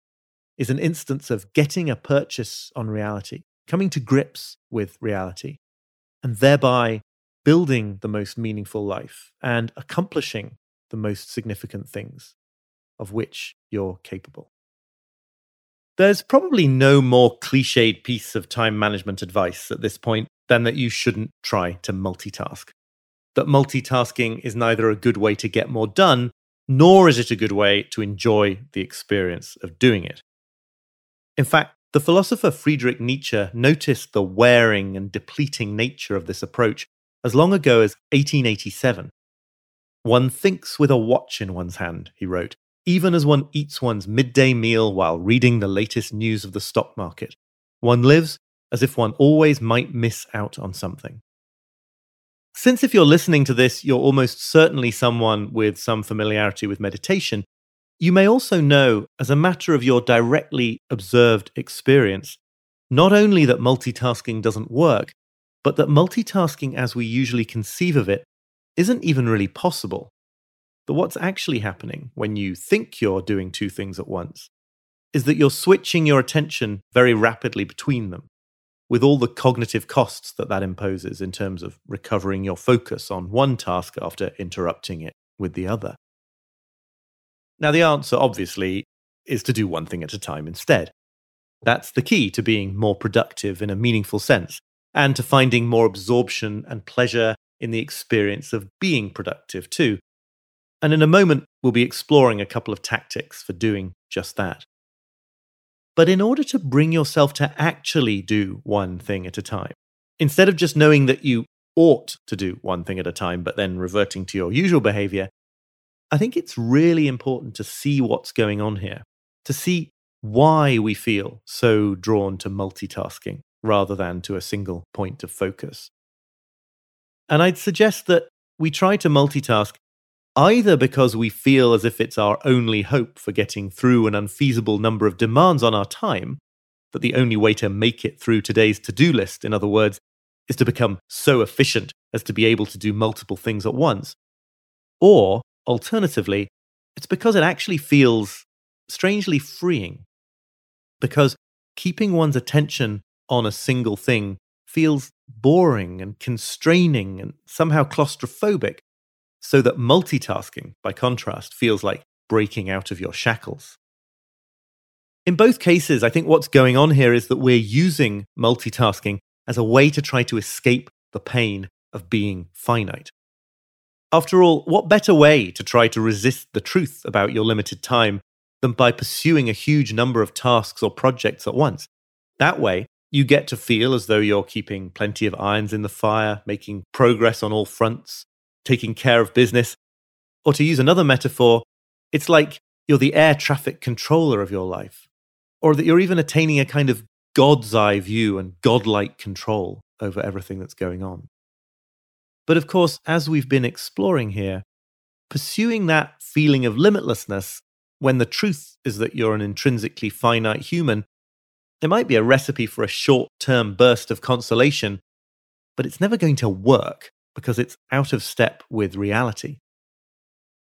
is an instance of getting a purchase on reality, coming to grips with reality, and thereby building the most meaningful life and accomplishing the most significant things of which you're capable. There's probably no more cliched piece of time management advice at this point than that you shouldn't try to multitask. That multitasking is neither a good way to get more done, nor is it a good way to enjoy the experience of doing it. In fact, The philosopher Friedrich Nietzsche noticed the wearing and depleting nature of this approach as long ago as 1887. "One thinks with a watch in one's hand," he wrote, "even as one eats one's midday meal while reading the latest news of the stock market. One lives as if one always might miss out on something." Since if you're listening to this, you're almost certainly someone with some familiarity with meditation, you may also know, as a matter of your directly observed experience, not only that multitasking doesn't work, but that multitasking as we usually conceive of it isn't even really possible. But what's actually happening when you think you're doing two things at once is that you're switching your attention very rapidly between them, with all the cognitive costs that that imposes in terms of recovering your focus on one task after interrupting it with the other. Now, the answer, obviously, is to do one thing at a time instead. That's the key to being more productive in a meaningful sense, and to finding more absorption and pleasure in the experience of being productive too. And in a moment, we'll be exploring a couple of tactics for doing just that. But in order to bring yourself to actually do one thing at a time, instead of just knowing that you ought to do one thing at a time, but then reverting to your usual behavior, I think it's really important to see what's going on here, to see why we feel so drawn to multitasking rather than to a single point of focus. And I'd suggest that we try to multitask either because we feel as if it's our only hope for getting through an unfeasible number of demands on our time, that the only way to make it through today's to-do list, in other words, is to become so efficient as to be able to do multiple things at once, or alternatively, it's because it actually feels strangely freeing, because keeping one's attention on a single thing feels boring and constraining and somehow claustrophobic, so that multitasking, by contrast, feels like breaking out of your shackles. In both cases, I think what's going on here is that we're using multitasking as a way to try to escape the pain of being finite. After all, what better way to try to resist the truth about your limited time than by pursuing a huge number of tasks or projects at once? That way, you get to feel as though you're keeping plenty of irons in the fire, making progress on all fronts, taking care of business. Or to use another metaphor, it's like you're the air traffic controller of your life, or that you're even attaining a kind of God's eye view and godlike control over everything that's going on. But of course, as we've been exploring here, pursuing that feeling of limitlessness when the truth is that you're an intrinsically finite human, it might be a recipe for a short-term burst of consolation, but it's never going to work because it's out of step with reality.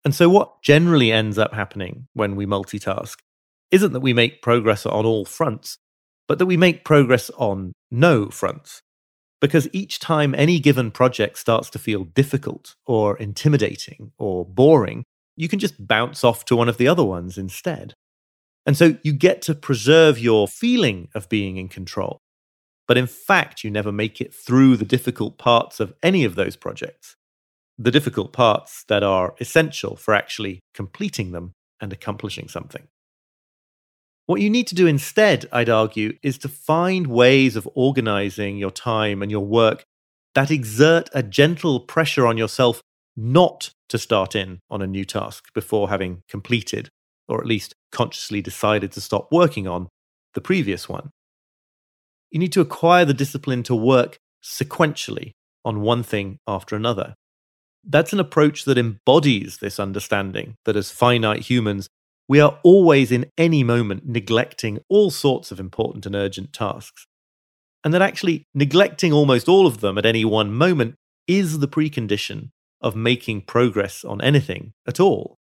And so what generally ends up happening when we multitask isn't that we make progress on all fronts, but that we make progress on no fronts. Because each time any given project starts to feel difficult or intimidating or boring, you can just bounce off to one of the other ones instead. And so you get to preserve your feeling of being in control. But in fact, you never make it through the difficult parts of any of those projects, the difficult parts that are essential for actually completing them and accomplishing something. What you need to do instead, I'd argue, is to find ways of organizing your time and your work that exert a gentle pressure on yourself not to start in on a new task before having completed, or at least consciously decided to stop working on, the previous one. You need to acquire the discipline to work sequentially on one thing after another. That's an approach that embodies this understanding that as finite humans, we are always in any moment neglecting all sorts of important and urgent tasks. And that actually neglecting almost all of them at any one moment is the precondition of making progress on anything at all.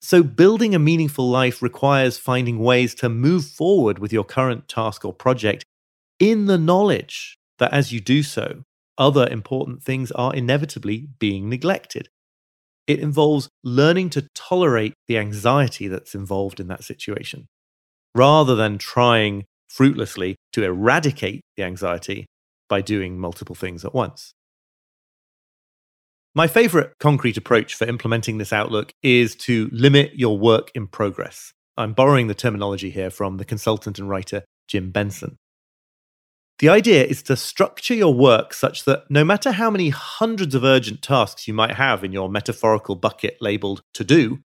So building a meaningful life requires finding ways to move forward with your current task or project in the knowledge that as you do so, other important things are inevitably being neglected. It involves learning to tolerate the anxiety that's involved in that situation, rather than trying fruitlessly to eradicate the anxiety by doing multiple things at once. My favorite concrete approach for implementing this outlook is to limit your work in progress. I'm borrowing the terminology here from the consultant and writer Jim Benson. The idea is to structure your work such that no matter how many hundreds of urgent tasks you might have in your metaphorical bucket labeled to do,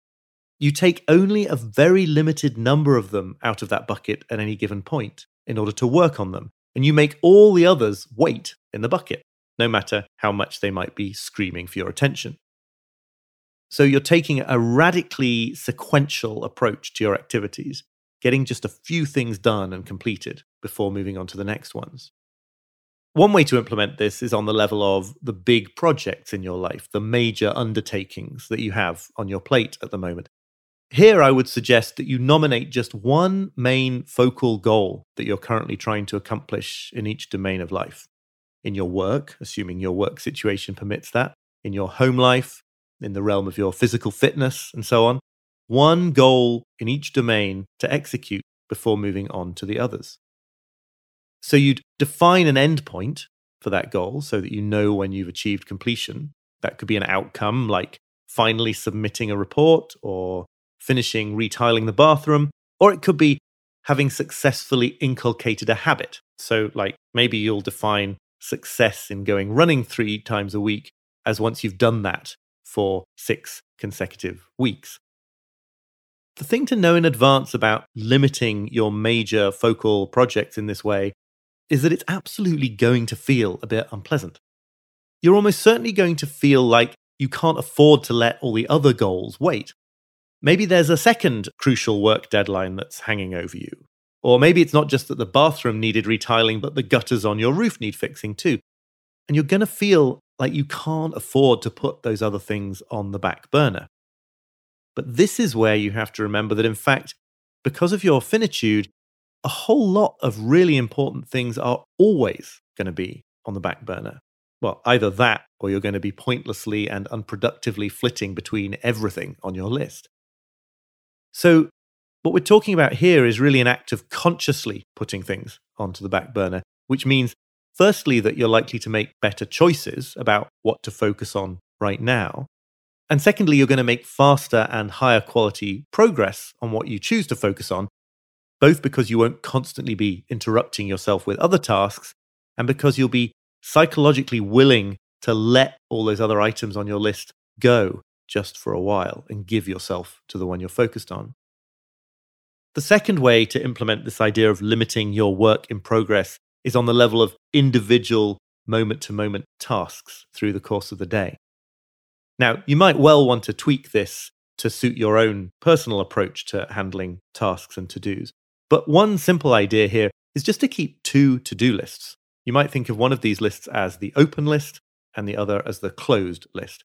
you take only a very limited number of them out of that bucket at any given point in order to work on them, and you make all the others wait in the bucket, no matter how much they might be screaming for your attention. So you're taking a radically sequential approach to your activities, getting just a few things done and completed before moving on to the next ones. One way to implement this is on the level of the big projects in your life, the major undertakings that you have on your plate at the moment. Here, I would suggest that you nominate just one main focal goal that you're currently trying to accomplish in each domain of life. In your work, assuming your work situation permits that, in your home life, in the realm of your physical fitness, and so on. One goal in each domain to execute before moving on to the others. So you'd define an endpoint for that goal so that you know when you've achieved completion. That could be an outcome like finally submitting a report or finishing retiling the bathroom, or it could be having successfully inculcated a habit. So like maybe you'll define success in going running 3 times a week as once you've done that for 6 consecutive weeks. The thing to know in advance about limiting your major focal projects in this way is that it's absolutely going to feel a bit unpleasant. You're almost certainly going to feel like you can't afford to let all the other goals wait. Maybe there's a second crucial work deadline that's hanging over you. Or maybe it's not just that the bathroom needed retiling, but the gutters on your roof need fixing too. And you're going to feel like you can't afford to put those other things on the back burner. But this is where you have to remember that, in fact, because of your finitude, a whole lot of really important things are always going to be on the back burner. Well, either that or you're going to be pointlessly and unproductively flitting between everything on your list. So what we're talking about here is really an act of consciously putting things onto the back burner, which means, firstly, that you're likely to make better choices about what to focus on right now. And secondly, you're going to make faster and higher quality progress on what you choose to focus on, both because you won't constantly be interrupting yourself with other tasks and because you'll be psychologically willing to let all those other items on your list go just for a while and give yourself to the one you're focused on. The second way to implement this idea of limiting your work in progress is on the level of individual moment-to-moment tasks through the course of the day. Now, you might well want to tweak this to suit your own personal approach to handling tasks and to-dos. But one simple idea here is just to keep 2 to-do lists. You might think of one of these lists as the open list and the other as the closed list.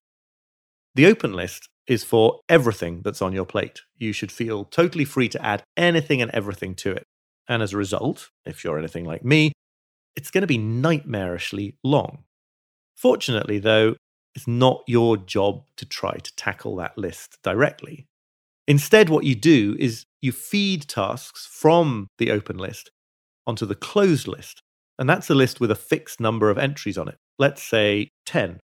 The open list is for everything that's on your plate. You should feel totally free to add anything and everything to it. And as a result, if you're anything like me, it's going to be nightmarishly long. Fortunately, though, it's not your job to try to tackle that list directly. Instead, what you do is you feed tasks from the open list onto the closed list. And that's a list with a fixed number of entries on it. Let's say 10.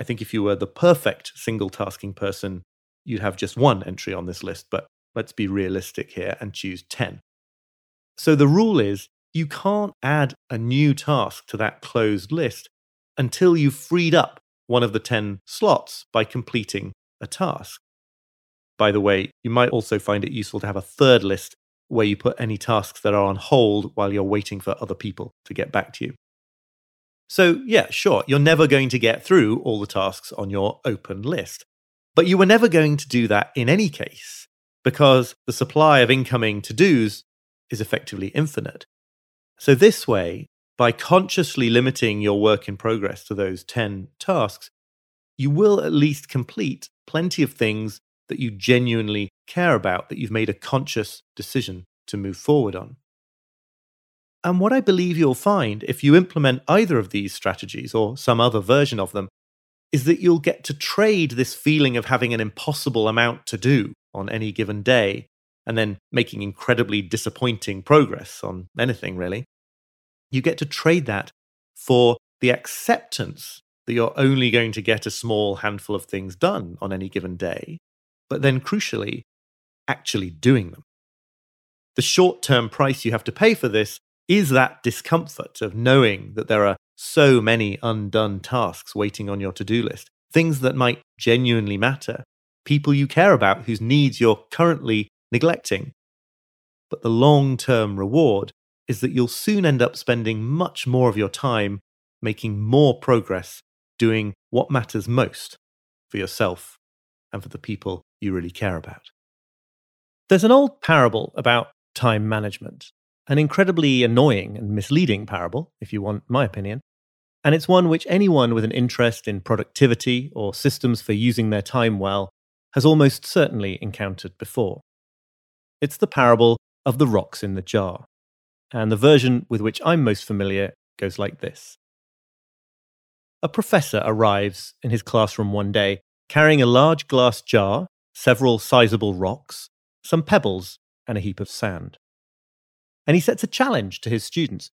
I think if you were the perfect single-tasking person, you'd have just 1 entry on this list. But let's be realistic here and choose 10. So the rule is you can't add a new task to that closed list until you've freed up one of the 10 slots by completing a task. By the way, you might also find it useful to have a third list where you put any tasks that are on hold while you're waiting for other people to get back to you. So yeah, sure, you're never going to get through all the tasks on your open list. But you were never going to do that in any case, because the supply of incoming to-dos is effectively infinite. So this way, by consciously limiting your work in progress to those 10 tasks, you will at least complete plenty of things that you genuinely care about, that you've made a conscious decision to move forward on. And what I believe you'll find if you implement either of these strategies or some other version of them is that you'll get to trade this feeling of having an impossible amount to do on any given day and then making incredibly disappointing progress on anything really. You get to trade that for the acceptance that you're only going to get a small handful of things done on any given day, but then crucially, actually doing them. the short-term price you have to pay for this is that discomfort of knowing that there are so many undone tasks waiting on your to-do list, things that might genuinely matter, people you care about whose needs you're currently neglecting. But the long-term reward is that you'll soon end up spending much more of your time making more progress, doing what matters most for yourself and for the people you really care about. There's an old parable about time management, an incredibly annoying and misleading parable, if you want my opinion, and it's one which anyone with an interest in productivity or systems for using their time well has almost certainly encountered before. It's the parable of the rocks in the jar, and the version with which I'm most familiar goes like this. A professor arrives in his classroom one day, carrying a large glass jar, several sizable rocks, some pebbles, and a heap of sand. And he sets a challenge to his students.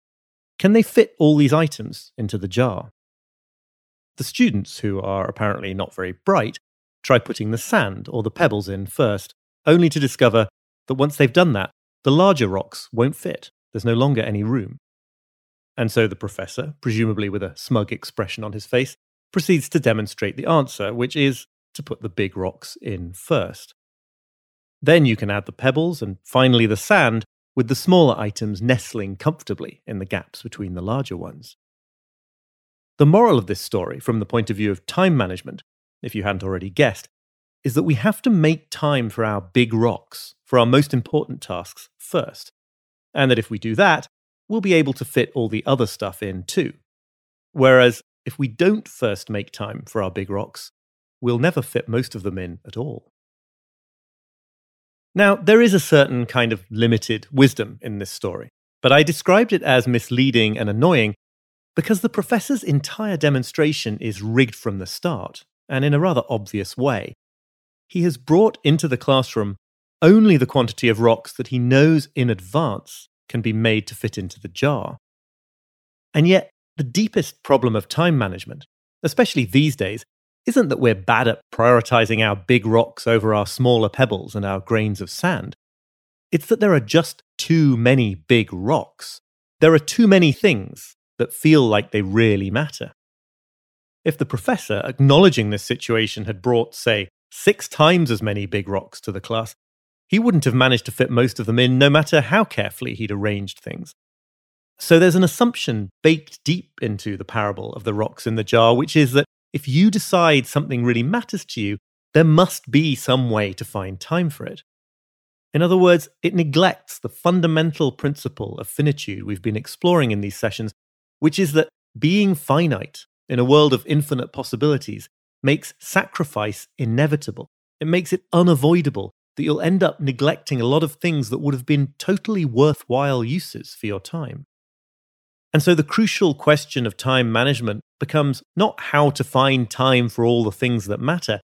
Can they fit all these items into the jar? The students, who are apparently not very bright, try putting the sand or the pebbles in first, only to discover that once they've done that, the larger rocks won't fit. There's no longer any room. And so the professor, presumably with a smug expression on his face, proceeds to demonstrate the answer, which is to put the big rocks in first. Then you can add the pebbles and finally the sand, with the smaller items nestling comfortably in the gaps between the larger ones. The moral of this story, from the point of view of time management, if you hadn't already guessed, is that we have to make time for our big rocks, for our most important tasks first, and that if we do that, we'll be able to fit all the other stuff in too. Whereas if we don't first make time for our big rocks, we'll never fit most of them in at all. Now, there is a certain kind of limited wisdom in this story, but I described it as misleading and annoying because the professor's entire demonstration is rigged from the start, and in a rather obvious way. He has brought into the classroom only the quantity of rocks that he knows in advance can be made to fit into the jar. And yet, the deepest problem of time management, especially these days, isn't that we're bad at prioritizing our big rocks over our smaller pebbles and our grains of sand. It's that there are just too many big rocks. There are too many things that feel like they really matter. If the professor, acknowledging this situation, had brought, say, 6 times as many big rocks to the class, he wouldn't have managed to fit most of them in, no matter how carefully he'd arranged things. So there's an assumption baked deep into the parable of the rocks in the jar, which is that if you decide something really matters to you, there must be some way to find time for it. In other words, it neglects the fundamental principle of finitude we've been exploring in these sessions, which is that being finite in a world of infinite possibilities makes sacrifice inevitable. It makes it unavoidable that you'll end up neglecting a lot of things that would have been totally worthwhile uses for your time. And so the crucial question of time management becomes not how to find time for all the things that matter,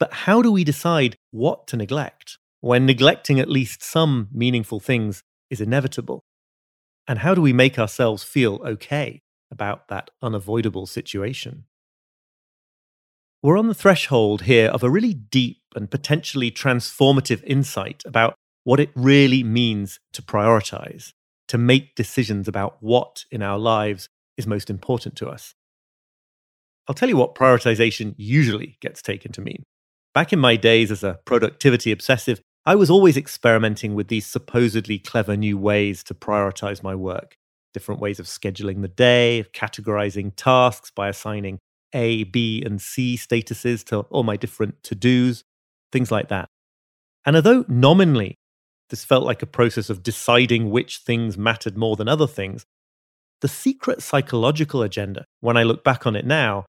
but how do we decide what to neglect when neglecting at least some meaningful things is inevitable? And how do we make ourselves feel okay about that unavoidable situation? We're on the threshold here of a really deep and potentially transformative insight about what it really means to prioritize, to make decisions about what in our lives is most important to us. I'll tell you what prioritization usually gets taken to mean. Back in my days as a productivity obsessive, I was always experimenting with these supposedly clever new ways to prioritize my work, different ways of scheduling the day, of categorizing tasks by assigning A, B, and C statuses to all my different to-dos, things like that. And although nominally this felt like a process of deciding which things mattered more than other things, the secret psychological agenda, when I look back on it now,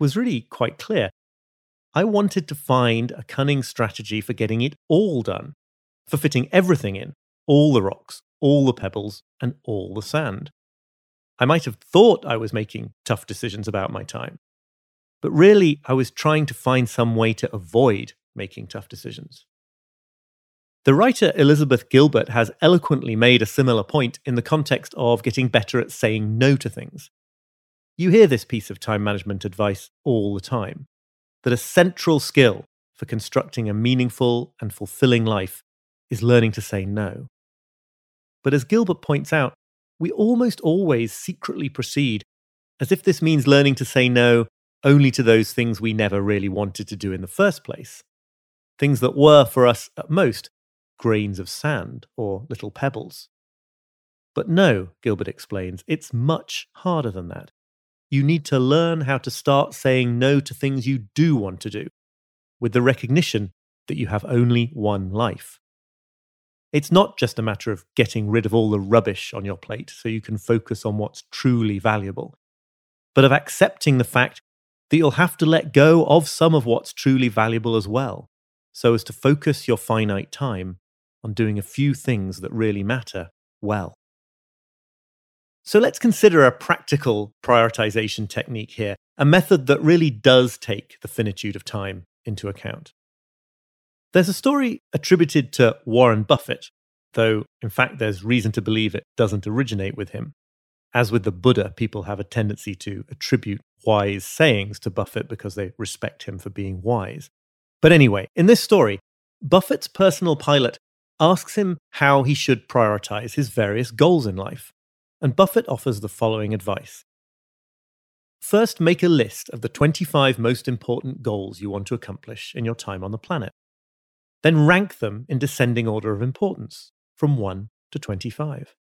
was really quite clear. I wanted to find a cunning strategy for getting it all done, for fitting everything in, all the rocks, all the pebbles, and all the sand. I might have thought I was making tough decisions about my time, but really, I was trying to find some way to avoid making tough decisions. The writer Elizabeth Gilbert has eloquently made a similar point in the context of getting better at saying no to things. You hear this piece of time management advice all the time, that a central skill for constructing a meaningful and fulfilling life is learning to say no, But as Gilbert points out, we almost always secretly proceed as if this means learning to say no only to those things we never really wanted to do in the first place. Things that were, for us at most, grains of sand or little pebbles. But no, Gilbert explains, it's much harder than that. You need to learn how to start saying no to things you do want to do, with the recognition that you have only one life. It's not just a matter of getting rid of all the rubbish on your plate so you can focus on what's truly valuable, but of accepting the fact that you'll have to let go of some of what's truly valuable as well, so as to focus your finite time on doing a few things that really matter well. So let's consider a practical prioritization technique here, a method that really does take the finitude of time into account. There's a story attributed to Warren Buffett, though in fact there's reason to believe it doesn't originate with him. As with the Buddha, people have a tendency to attribute wise sayings to Buffett because they respect him for being wise. But anyway, in this story, Buffett's personal pilot asks him how he should prioritize his various goals in life, and Buffett offers the following advice. First, make a list of the 25 most important goals you want to accomplish in your time on the planet. Then rank them in descending order of importance, from 1 to 25.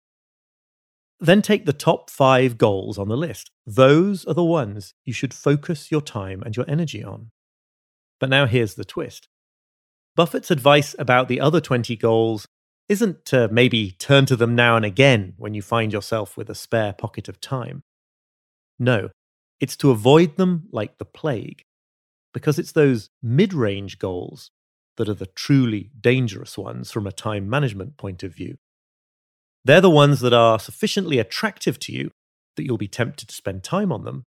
Then take the top 5 goals on the list. Those are the ones you should focus your time and your energy on. But now here's the twist. Buffett's advice about the other 20 goals isn't to maybe turn to them now and again when you find yourself with a spare pocket of time. No, it's to avoid them like the plague, because it's those mid-range goals that are the truly dangerous ones from a time management point of view. They're the ones that are sufficiently attractive to you that you'll be tempted to spend time on them,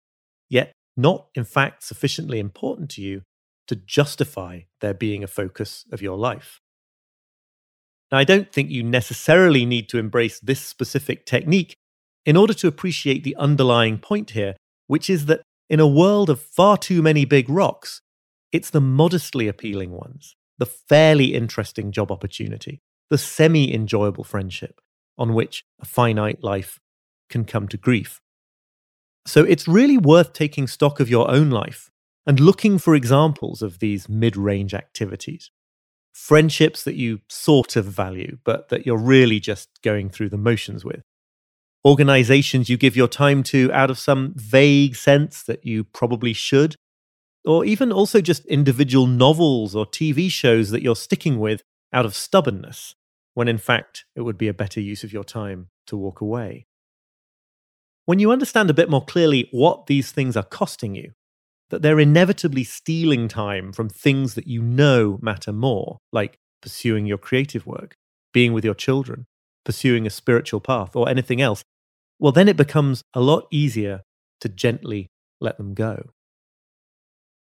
yet not in fact sufficiently important to you to justify their being a focus of your life. Now, I don't think you necessarily need to embrace this specific technique in order to appreciate the underlying point here, which is that in a world of far too many big rocks, it's the modestly appealing ones, the fairly interesting job opportunity, the semi-enjoyable friendship on which a finite life can come to grief. So it's really worth taking stock of your own life and looking for examples of these mid-range activities. Friendships that you sort of value, but that you're really just going through the motions with. Organizations you give your time to out of some vague sense that you probably should. Or even also just individual novels or TV shows that you're sticking with out of stubbornness, when in fact it would be a better use of your time to walk away. When you understand a bit more clearly what these things are costing you, that they're inevitably stealing time from things that you know matter more, like pursuing your creative work, being with your children, pursuing a spiritual path, or anything else, well, then it becomes a lot easier to gently let them go.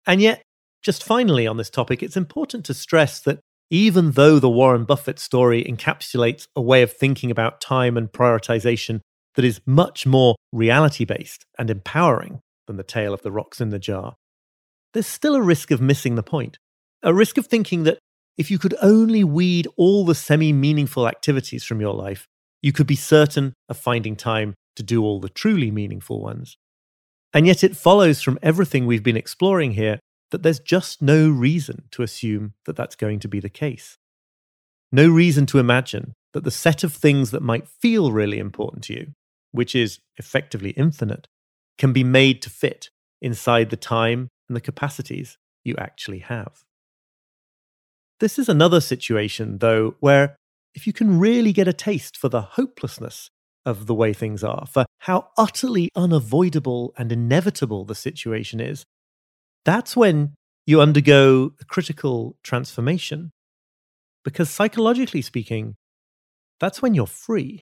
And yet, just finally on this topic, it's important to stress that even though the Warren Buffett story encapsulates a way of thinking about time and prioritization that is much more reality-based and empowering than the tale of the rocks in the jar, there's still a risk of missing the point. A risk of thinking that if you could only weed all the semi-meaningful activities from your life, you could be certain of finding time to do all the truly meaningful ones. And yet it follows from everything we've been exploring here that there's just no reason to assume that that's going to be the case. No reason to imagine that the set of things that might feel really important to you, which is effectively infinite, can be made to fit inside the time and the capacities you actually have. This is another situation, though, where if you can really get a taste for the hopelessness of the way things are, for how utterly unavoidable and inevitable the situation is, that's when you undergo a critical transformation. Because psychologically speaking, that's when you're free.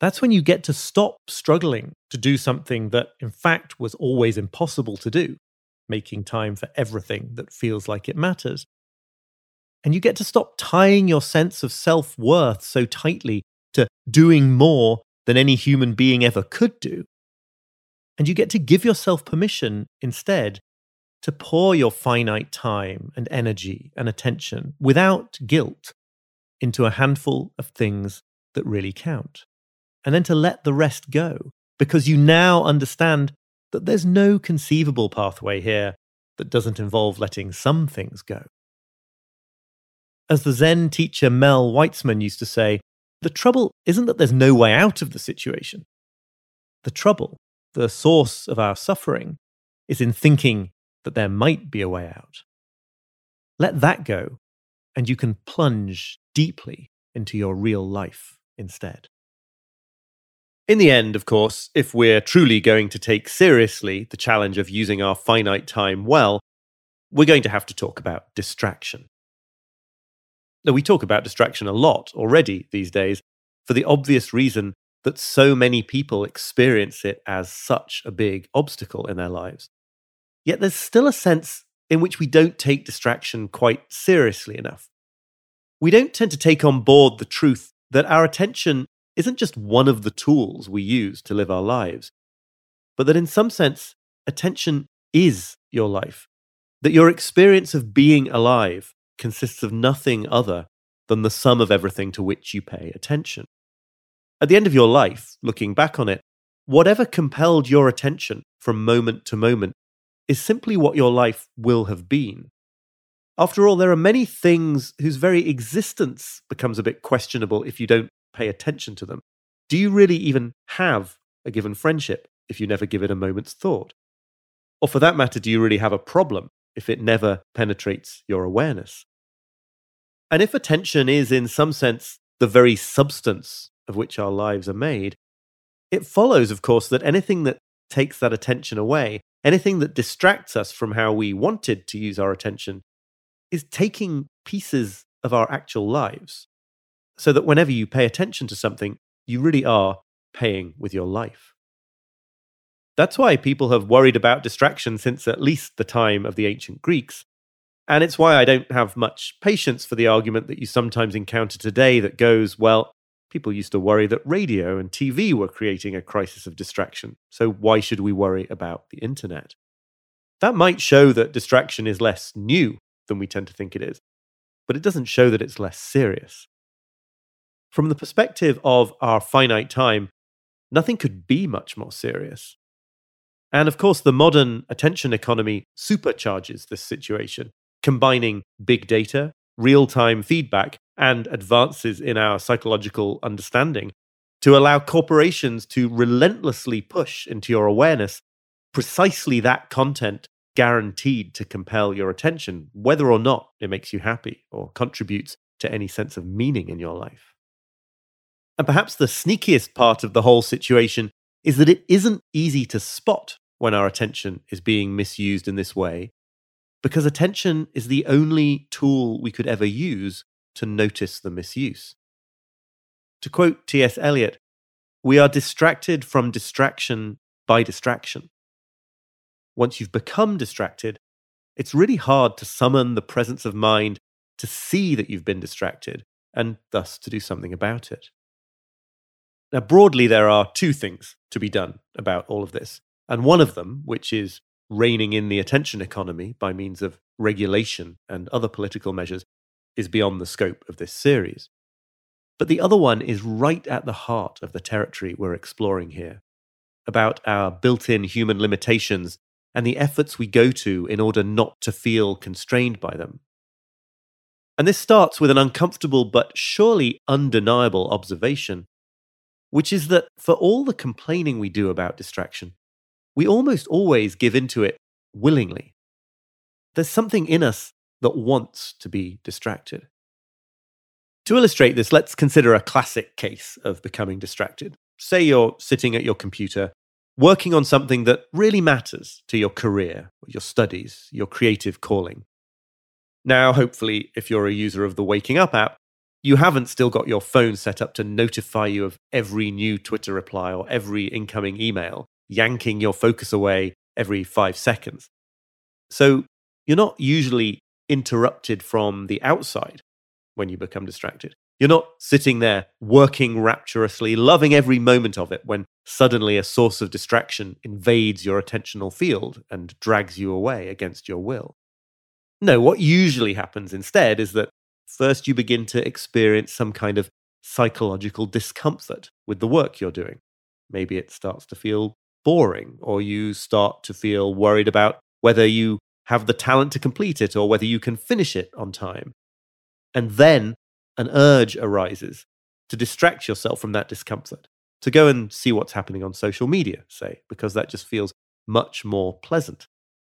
That's when you get to stop struggling to do something that, in fact, was always impossible to do, making time for everything that feels like it matters. And you get to stop tying your sense of self-worth so tightly to doing more than any human being ever could do. And you get to give yourself permission, instead, to pour your finite time and energy and attention, without guilt, into a handful of things that really count. And then to let the rest go, because you now understand that there's no conceivable pathway here that doesn't involve letting some things go. As the Zen teacher Mel Weitzman used to say, the trouble isn't that there's no way out of the situation. The trouble, the source of our suffering, is in thinking that there might be a way out. Let that go, and you can plunge deeply into your real life instead. In the end, of course, if we're truly going to take seriously the challenge of using our finite time well, we're going to have to talk about distraction. Now, we talk about distraction a lot already these days for the obvious reason that so many people experience it as such a big obstacle in their lives. Yet there's still a sense in which we don't take distraction quite seriously enough. We don't tend to take on board the truth that our attention isn't just one of the tools we use to live our lives, but that in some sense, attention is your life, that your experience of being alive consists of nothing other than the sum of everything to which you pay attention. At the end of your life, looking back on it, whatever compelled your attention from moment to moment is simply what your life will have been. After all, there are many things whose very existence becomes a bit questionable if you don't pay attention to them. Do you really even have a given friendship if you never give it a moment's thought? Or for that matter, do you really have a problem if it never penetrates your awareness? And if attention is, in some sense, the very substance of which our lives are made, it follows, of course, that anything that takes that attention away, anything that distracts us from how we wanted to use our attention, is taking pieces of our actual lives, so that whenever you pay attention to something, you really are paying with your life. That's why people have worried about distraction since at least the time of the ancient Greeks. And it's why I don't have much patience for the argument that you sometimes encounter today that goes, well, people used to worry that radio and TV were creating a crisis of distraction, so why should we worry about the internet? That might show that distraction is less new than we tend to think it is, but it doesn't show that it's less serious. From the perspective of our finite time, nothing could be much more serious. And of course, the modern attention economy supercharges this situation, combining big data, real-time feedback, and advances in our psychological understanding to allow corporations to relentlessly push into your awareness precisely that content guaranteed to compel your attention, whether or not it makes you happy or contributes to any sense of meaning in your life. And perhaps the sneakiest part of the whole situation is that it isn't easy to spot when our attention is being misused in this way, because attention is the only tool we could ever use to notice the misuse. To quote T. S. Eliot, "We are distracted from distraction by distraction." Once you've become distracted, it's really hard to summon the presence of mind to see that you've been distracted and thus to do something about it. Now, broadly, there are two things to be done about all of this. And one of them, which is reining in the attention economy by means of regulation and other political measures, is beyond the scope of this series. But the other one is right at the heart of the territory we're exploring here, about our built-in human limitations and the efforts we go to in order not to feel constrained by them. And this starts with an uncomfortable but surely undeniable observation, which is that for all the complaining we do about distraction, we almost always give into it willingly. There's something in us that wants to be distracted. To illustrate this, let's consider a classic case of becoming distracted. Say you're sitting at your computer, working on something that really matters to your career, your studies, your creative calling. Now, hopefully, if you're a user of the Waking Up app, you haven't still got your phone set up to notify you of every new Twitter reply or every incoming email, yanking your focus away every 5 seconds. So you're not usually interrupted from the outside when you become distracted. You're not sitting there working rapturously, loving every moment of it when suddenly a source of distraction invades your attentional field and drags you away against your will. No, what usually happens instead is that first you begin to experience some kind of psychological discomfort with the work you're doing. Maybe it starts to feel boring, or you start to feel worried about whether you have the talent to complete it or whether you can finish it on time. And then an urge arises to distract yourself from that discomfort, to go and see what's happening on social media, say, because that just feels much more pleasant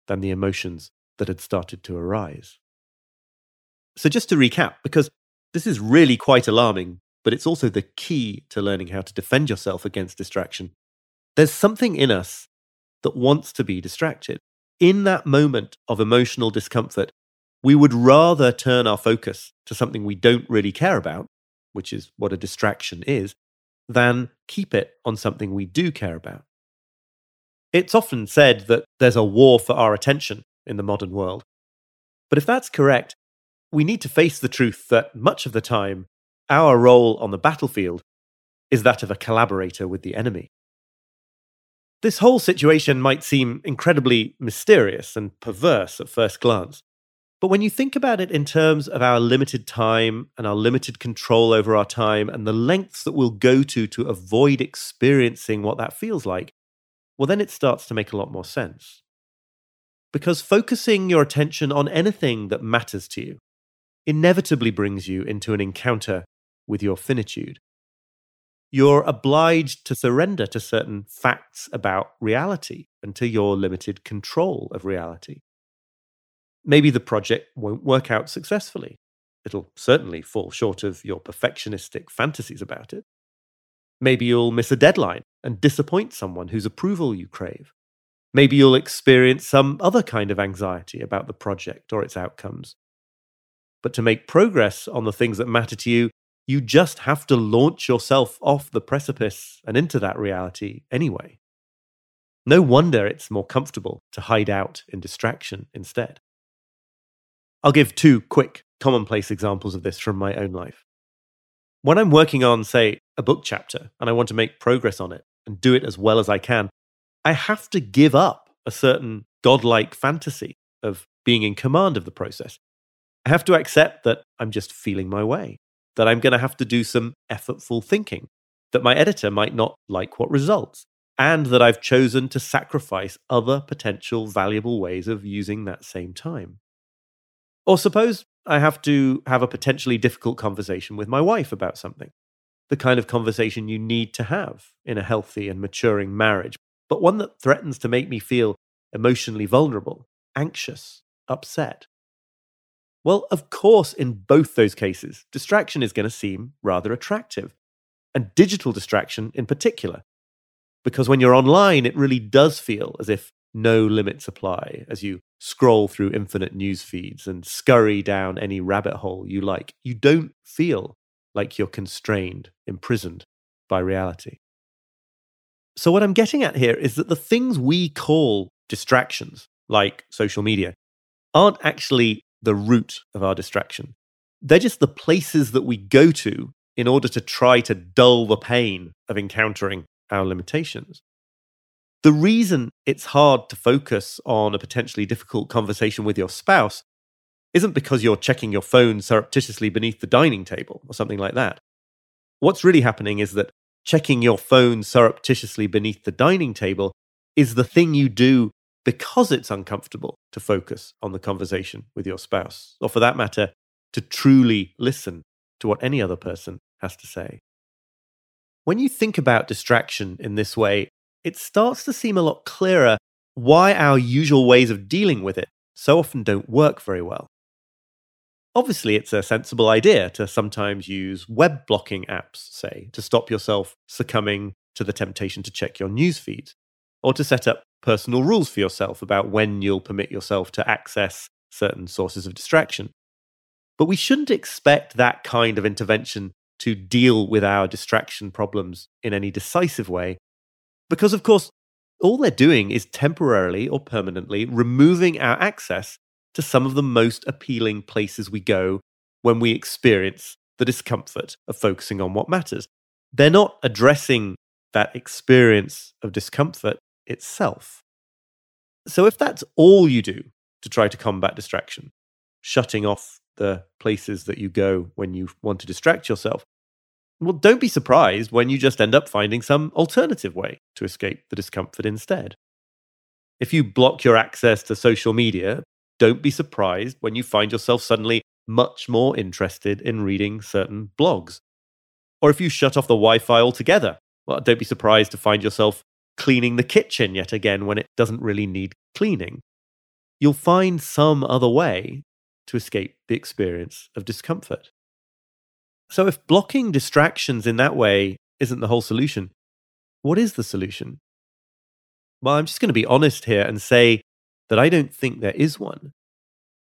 than the emotions that had started to arise. So just to recap, because this is really quite alarming, but it's also the key to learning how to defend yourself against distraction. There's something in us that wants to be distracted. In that moment of emotional discomfort, we would rather turn our focus to something we don't really care about, which is what a distraction is, than keep it on something we do care about. It's often said that there's a war for our attention in the modern world. But if that's correct, we need to face the truth that much of the time, our role on the battlefield is that of a collaborator with the enemy. This whole situation might seem incredibly mysterious and perverse at first glance, but when you think about it in terms of our limited time and our limited control over our time and the lengths that we'll go to avoid experiencing what that feels like, well, then it starts to make a lot more sense. Because focusing your attention on anything that matters to you inevitably brings you into an encounter with your finitude. You're obliged to surrender to certain facts about reality and to your limited control of reality. Maybe the project won't work out successfully. It'll certainly fall short of your perfectionistic fantasies about it. Maybe you'll miss a deadline and disappoint someone whose approval you crave. Maybe you'll experience some other kind of anxiety about the project or its outcomes. But to make progress on the things that matter to you, you just have to launch yourself off the precipice and into that reality anyway. No wonder it's more comfortable to hide out in distraction instead. I'll give two quick, commonplace examples of this from my own life. When I'm working on, say, a book chapter, and I want to make progress on it and do it as well as I can, I have to give up a certain godlike fantasy of being in command of the process. I have to accept that I'm just feeling my way, that I'm going to have to do some effortful thinking, that my editor might not like what results, and that I've chosen to sacrifice other potential valuable ways of using that same time. Or suppose I have to have a potentially difficult conversation with my wife about something, the kind of conversation you need to have in a healthy and maturing marriage, but one that threatens to make me feel emotionally vulnerable, anxious, upset. Well, of course, in both those cases, distraction is going to seem rather attractive, and digital distraction in particular. Because when you're online, it really does feel as if no limits apply as you scroll through infinite news feeds and scurry down any rabbit hole you like. You don't feel like you're constrained, imprisoned by reality. So what I'm getting at here is that the things we call distractions, like social media, aren't actually the root of our distraction. They're just the places that we go to in order to try to dull the pain of encountering our limitations. The reason it's hard to focus on a potentially difficult conversation with your spouse isn't because you're checking your phone surreptitiously beneath the dining table or something like that. What's really happening is that checking your phone surreptitiously beneath the dining table is the thing you do because it's uncomfortable to focus on the conversation with your spouse, or for that matter, to truly listen to what any other person has to say. When you think about distraction in this way, it starts to seem a lot clearer why our usual ways of dealing with it so often don't work very well. Obviously, it's a sensible idea to sometimes use web blocking apps, say, to stop yourself succumbing to the temptation to check your news feeds, or to set up personal rules for yourself about when you'll permit yourself to access certain sources of distraction. But we shouldn't expect that kind of intervention to deal with our distraction problems in any decisive way, because, of course, all they're doing is temporarily or permanently removing our access to some of the most appealing places we go when we experience the discomfort of focusing on what matters. They're not addressing that experience of discomfort itself. So if that's all you do to try to combat distraction, shutting off the places that you go when you want to distract yourself, well, don't be surprised when you just end up finding some alternative way to escape the discomfort instead. If you block your access to social media, don't be surprised when you find yourself suddenly much more interested in reading certain blogs. Or if you shut off the Wi-Fi altogether, well, don't be surprised to find yourself cleaning the kitchen yet again when it doesn't really need cleaning. You'll find some other way to escape the experience of discomfort. So if blocking distractions in that way isn't the whole solution, what is the solution? Well, I'm just going to be honest here and say that I don't think there is one.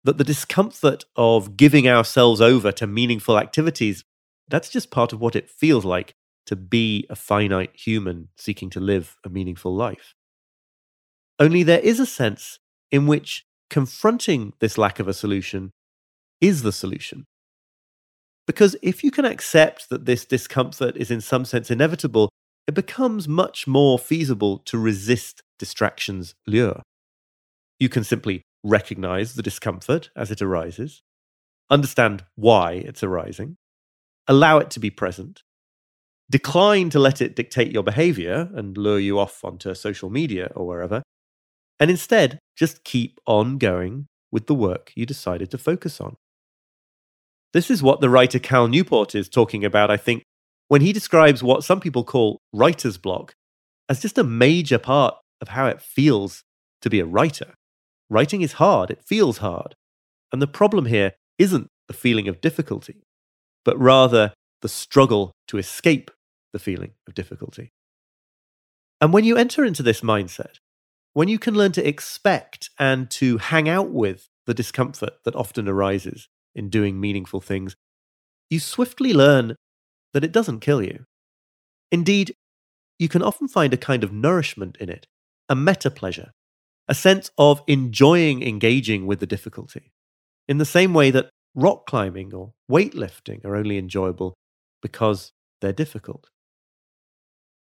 That the discomfort of giving ourselves over to meaningful activities, that's just part of what it feels like to be a finite human seeking to live a meaningful life. Only there is a sense in which confronting this lack of a solution is the solution. Because if you can accept that this discomfort is in some sense inevitable, it becomes much more feasible to resist distraction's lure. You can simply recognize the discomfort as it arises, understand why it's arising, allow it to be present, decline to let it dictate your behavior and lure you off onto social media or wherever, and instead just keep on going with the work you decided to focus on. This is what the writer Cal Newport is talking about, I think, when he describes what some people call writer's block as just a major part of how it feels to be a writer. Writing is hard, it feels hard. And the problem here isn't the feeling of difficulty, but rather the struggle to escape the feeling of difficulty. And when you enter into this mindset, when you can learn to expect and to hang out with the discomfort that often arises in doing meaningful things, you swiftly learn that it doesn't kill you. Indeed, you can often find a kind of nourishment in it, a meta-pleasure, a sense of enjoying engaging with the difficulty, in the same way that rock climbing or weightlifting are only enjoyable because they're difficult.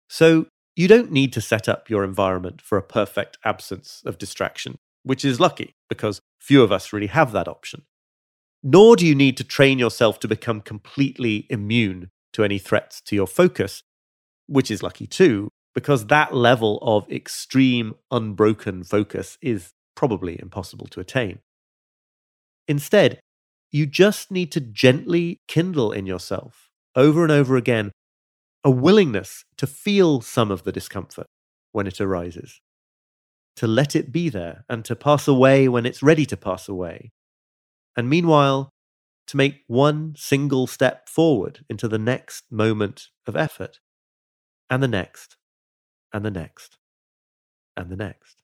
So you don't need to set up your environment for a perfect absence of distraction, which is lucky because few of us really have that option. Nor do you need to train yourself to become completely immune to any threats to your focus, which is lucky too, because that level of extreme, unbroken focus is probably impossible to attain. Instead, you just need to gently kindle in yourself, over and over again, a willingness to feel some of the discomfort when it arises, to let it be there and to pass away when it's ready to pass away. And meanwhile, to make one single step forward into the next moment of effort, and the next, and the next, and the next.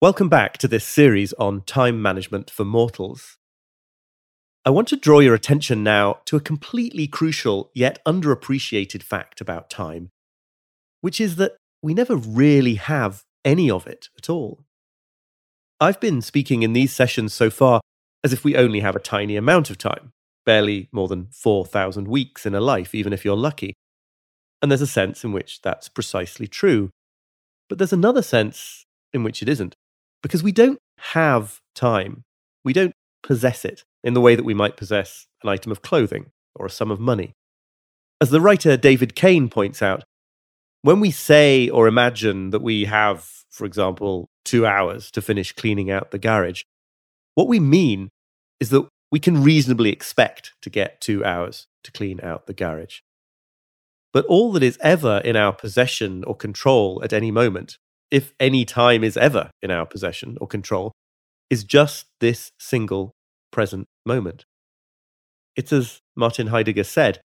Welcome back to this series on time management for mortals. I want to draw your attention now to a completely crucial yet underappreciated fact about time, which is that we never really have any of it at all. I've been speaking in these sessions so far as if we only have a tiny amount of time, barely more than 4,000 weeks in a life, even if you're lucky. And there's a sense in which that's precisely true. But there's another sense in which it isn't, because we don't have time. We don't possess it in the way that we might possess an item of clothing or a sum of money. As the writer David Kane points out, when we say or imagine that we have, for example, 2 hours to finish cleaning out the garage, what we mean is that we can reasonably expect to get 2 hours to clean out the garage. But all that is ever in our possession or control at any moment, if any time is ever in our possession or control, is just this single present moment. It's as Martin Heidegger said,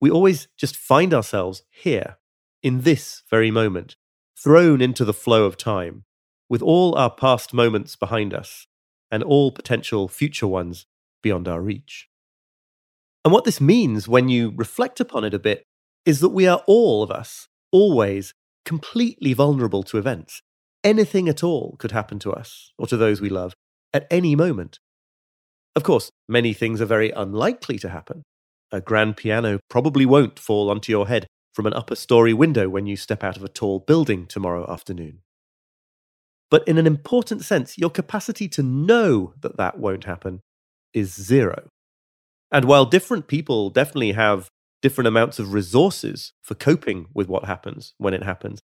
we always just find ourselves here, in this very moment, thrown into the flow of time, with all our past moments behind us, and all potential future ones beyond our reach. And what this means when you reflect upon it a bit is that we are all of us, always, completely vulnerable to events. Anything at all could happen to us, or to those we love, at any moment. Of course, many things are very unlikely to happen. A grand piano probably won't fall onto your head from an upper story window when you step out of a tall building tomorrow afternoon. But in an important sense, your capacity to know that that won't happen is zero. And while different people definitely have different amounts of resources for coping with what happens when it happens.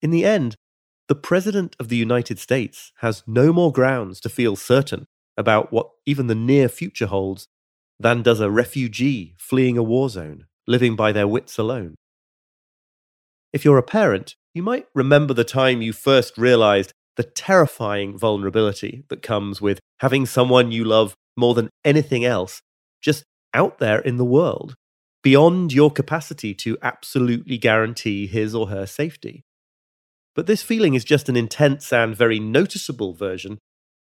In the end, the President of the United States has no more grounds to feel certain about what even the near future holds than does a refugee fleeing a war zone, living by their wits alone. If you're a parent, you might remember the time you first realized the terrifying vulnerability that comes with having someone you love more than anything else just out there in the world, beyond your capacity to absolutely guarantee his or her safety. But this feeling is just an intense and very noticeable version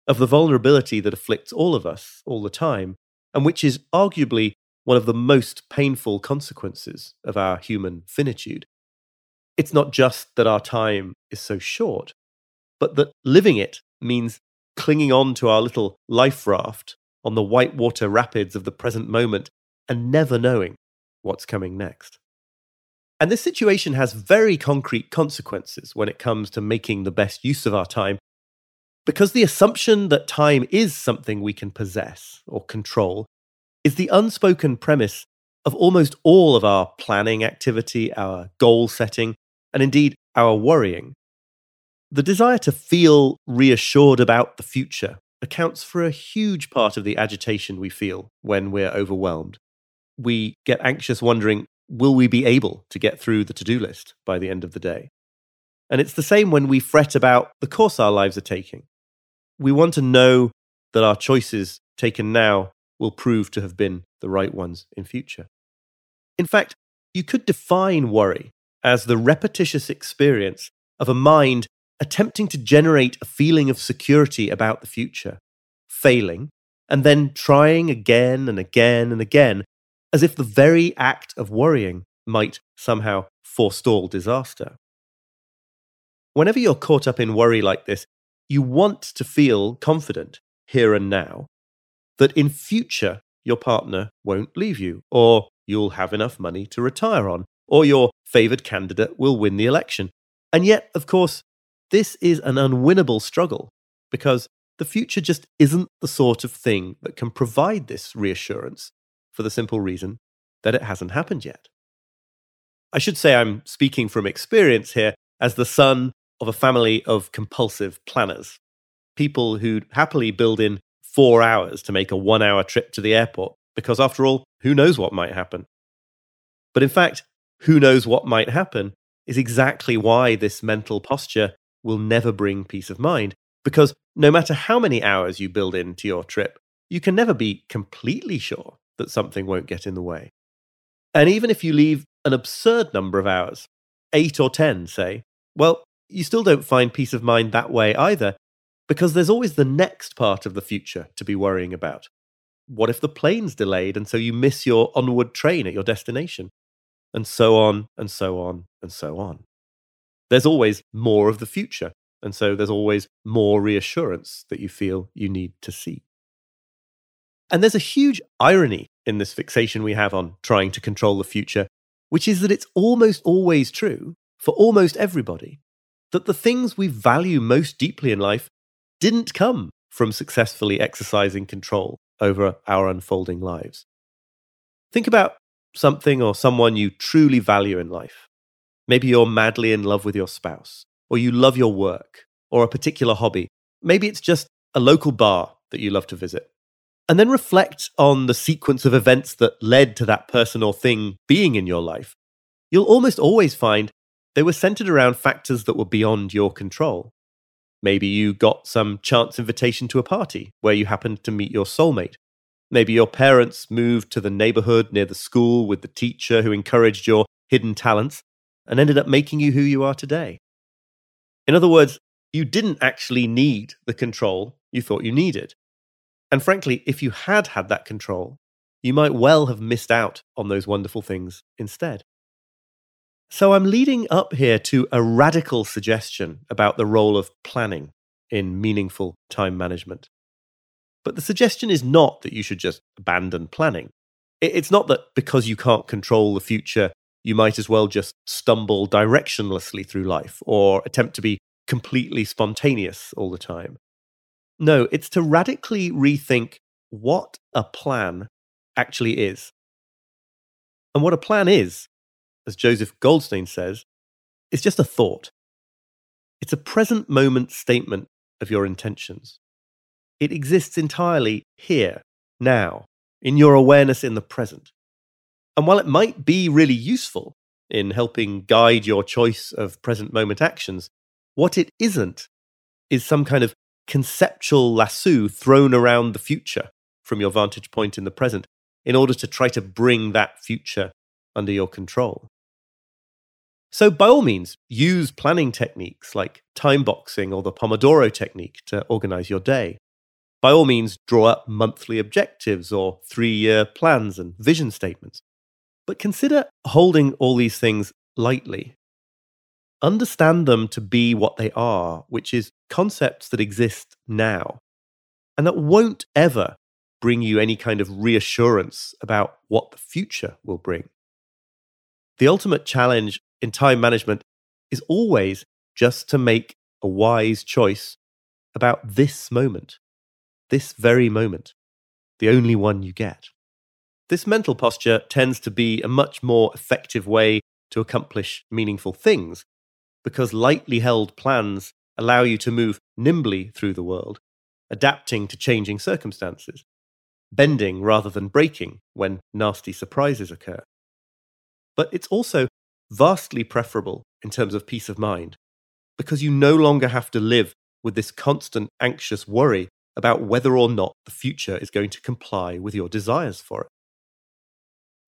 of the vulnerability that afflicts all of us all the time, and which is arguably one of the most painful consequences of our human finitude. It's not just that our time is so short, but that living it means clinging on to our little life raft on the whitewater rapids of the present moment and never knowing what's coming next. And this situation has very concrete consequences when it comes to making the best use of our time, because the assumption that time is something we can possess or control is the unspoken premise of almost all of our planning activity, our goal setting, and indeed our worrying. The desire to feel reassured about the future accounts for a huge part of the agitation we feel when we're overwhelmed. We get anxious wondering, will we be able to get through the to-do list by the end of the day? And it's the same when we fret about the course our lives are taking. We want to know that our choices taken now will prove to have been the right ones in future. In fact, you could define worry as the repetitious experience of a mind attempting to generate a feeling of security about the future, failing, and then trying again and again and again, as if the very act of worrying might somehow forestall disaster. Whenever you're caught up in worry like this, you want to feel confident, here and now, that in future your partner won't leave you, or you'll have enough money to retire on, or your favoured candidate will win the election. And yet, of course, this is an unwinnable struggle, because the future just isn't the sort of thing that can provide this reassurance, for the simple reason that it hasn't happened yet. I should say I'm speaking from experience here as the son of a family of compulsive planners, people who'd happily build in 4 hours to make a 1-hour trip to the airport, because after all, who knows what might happen? But in fact, who knows what might happen is exactly why this mental posture will never bring peace of mind, because no matter how many hours you build into your trip, you can never be completely sure that something won't get in the way. And even if you leave an absurd number of hours, 8 or 10, say, well, you still don't find peace of mind that way either, because there's always the next part of the future to be worrying about. What if the plane's delayed and so you miss your onward train at your destination? And so on, and so on, and so on. There's always more of the future, and so there's always more reassurance that you feel you need to seek. And there's a huge irony in this fixation we have on trying to control the future, which is that it's almost always true, for almost everybody, that the things we value most deeply in life didn't come from successfully exercising control over our unfolding lives. Think about something or someone you truly value in life. Maybe you're madly in love with your spouse, or you love your work, or a particular hobby. Maybe it's just a local bar that you love to visit. And then reflect on the sequence of events that led to that person or thing being in your life. You'll almost always find they were centered around factors that were beyond your control. Maybe you got some chance invitation to a party where you happened to meet your soulmate. Maybe your parents moved to the neighborhood near the school with the teacher who encouraged your hidden talents and ended up making you who you are today. In other words, you didn't actually need the control you thought you needed. And frankly, if you had had that control, you might well have missed out on those wonderful things instead. So I'm leading up here to a radical suggestion about the role of planning in meaningful time management. But the suggestion is not that you should just abandon planning. It's not that because you can't control the future, you might as well just stumble directionlessly through life or attempt to be completely spontaneous all the time. No, it's to radically rethink what a plan actually is. And what a plan is, as Joseph Goldstein says, is just a thought. It's a present moment statement of your intentions. It exists entirely here, now, in your awareness in the present. And while it might be really useful in helping guide your choice of present moment actions, what it isn't is some kind of conceptual lasso thrown around the future from your vantage point in the present in order to try to bring that future under your control. So by all means, use planning techniques like time boxing or the Pomodoro technique to organize your day. By all means, draw up monthly objectives or three-year plans and vision statements. But consider holding all these things lightly. Understand them to be what they are, which is concepts that exist now, and that won't ever bring you any kind of reassurance about what the future will bring. The ultimate challenge in time management is always just to make a wise choice about this moment, this very moment, the only one you get. This mental posture tends to be a much more effective way to accomplish meaningful things, because lightly held plans allow you to move nimbly through the world, adapting to changing circumstances, bending rather than breaking when nasty surprises occur. But it's also vastly preferable in terms of peace of mind, because you no longer have to live with this constant anxious worry about whether or not the future is going to comply with your desires for it.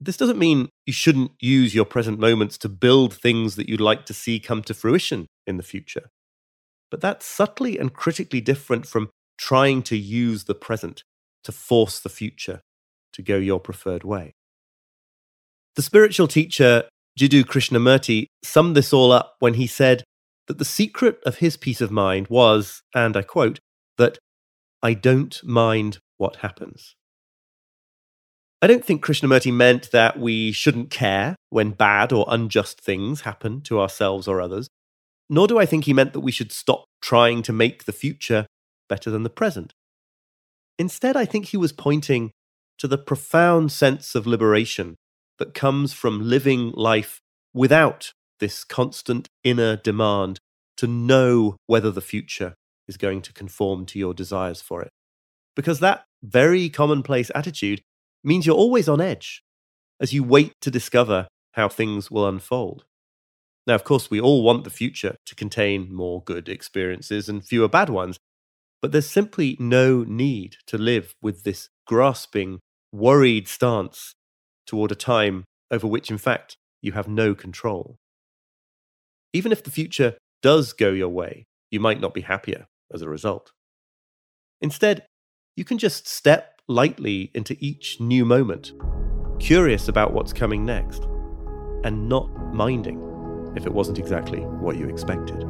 This doesn't mean you shouldn't use your present moments to build things that you'd like to see come to fruition in the future. But that's subtly and critically different from trying to use the present to force the future to go your preferred way. The spiritual teacher Jiddu Krishnamurti summed this all up when he said that the secret of his peace of mind was, and I quote, that "I don't mind what happens." I don't think Krishnamurti meant that we shouldn't care when bad or unjust things happen to ourselves or others, nor do I think he meant that we should stop trying to make the future better than the present. Instead, I think he was pointing to the profound sense of liberation that comes from living life without this constant inner demand to know whether the future is going to conform to your desires for it. Because that very commonplace attitude means you're always on edge as you wait to discover how things will unfold. Now, of course, we all want the future to contain more good experiences and fewer bad ones, but there's simply no need to live with this grasping, worried stance toward a time over which, in fact, you have no control. Even if the future does go your way, you might not be happier as a result. Instead, you can just step lightly into each new moment, curious about what's coming next, and not minding if it wasn't exactly what you expected.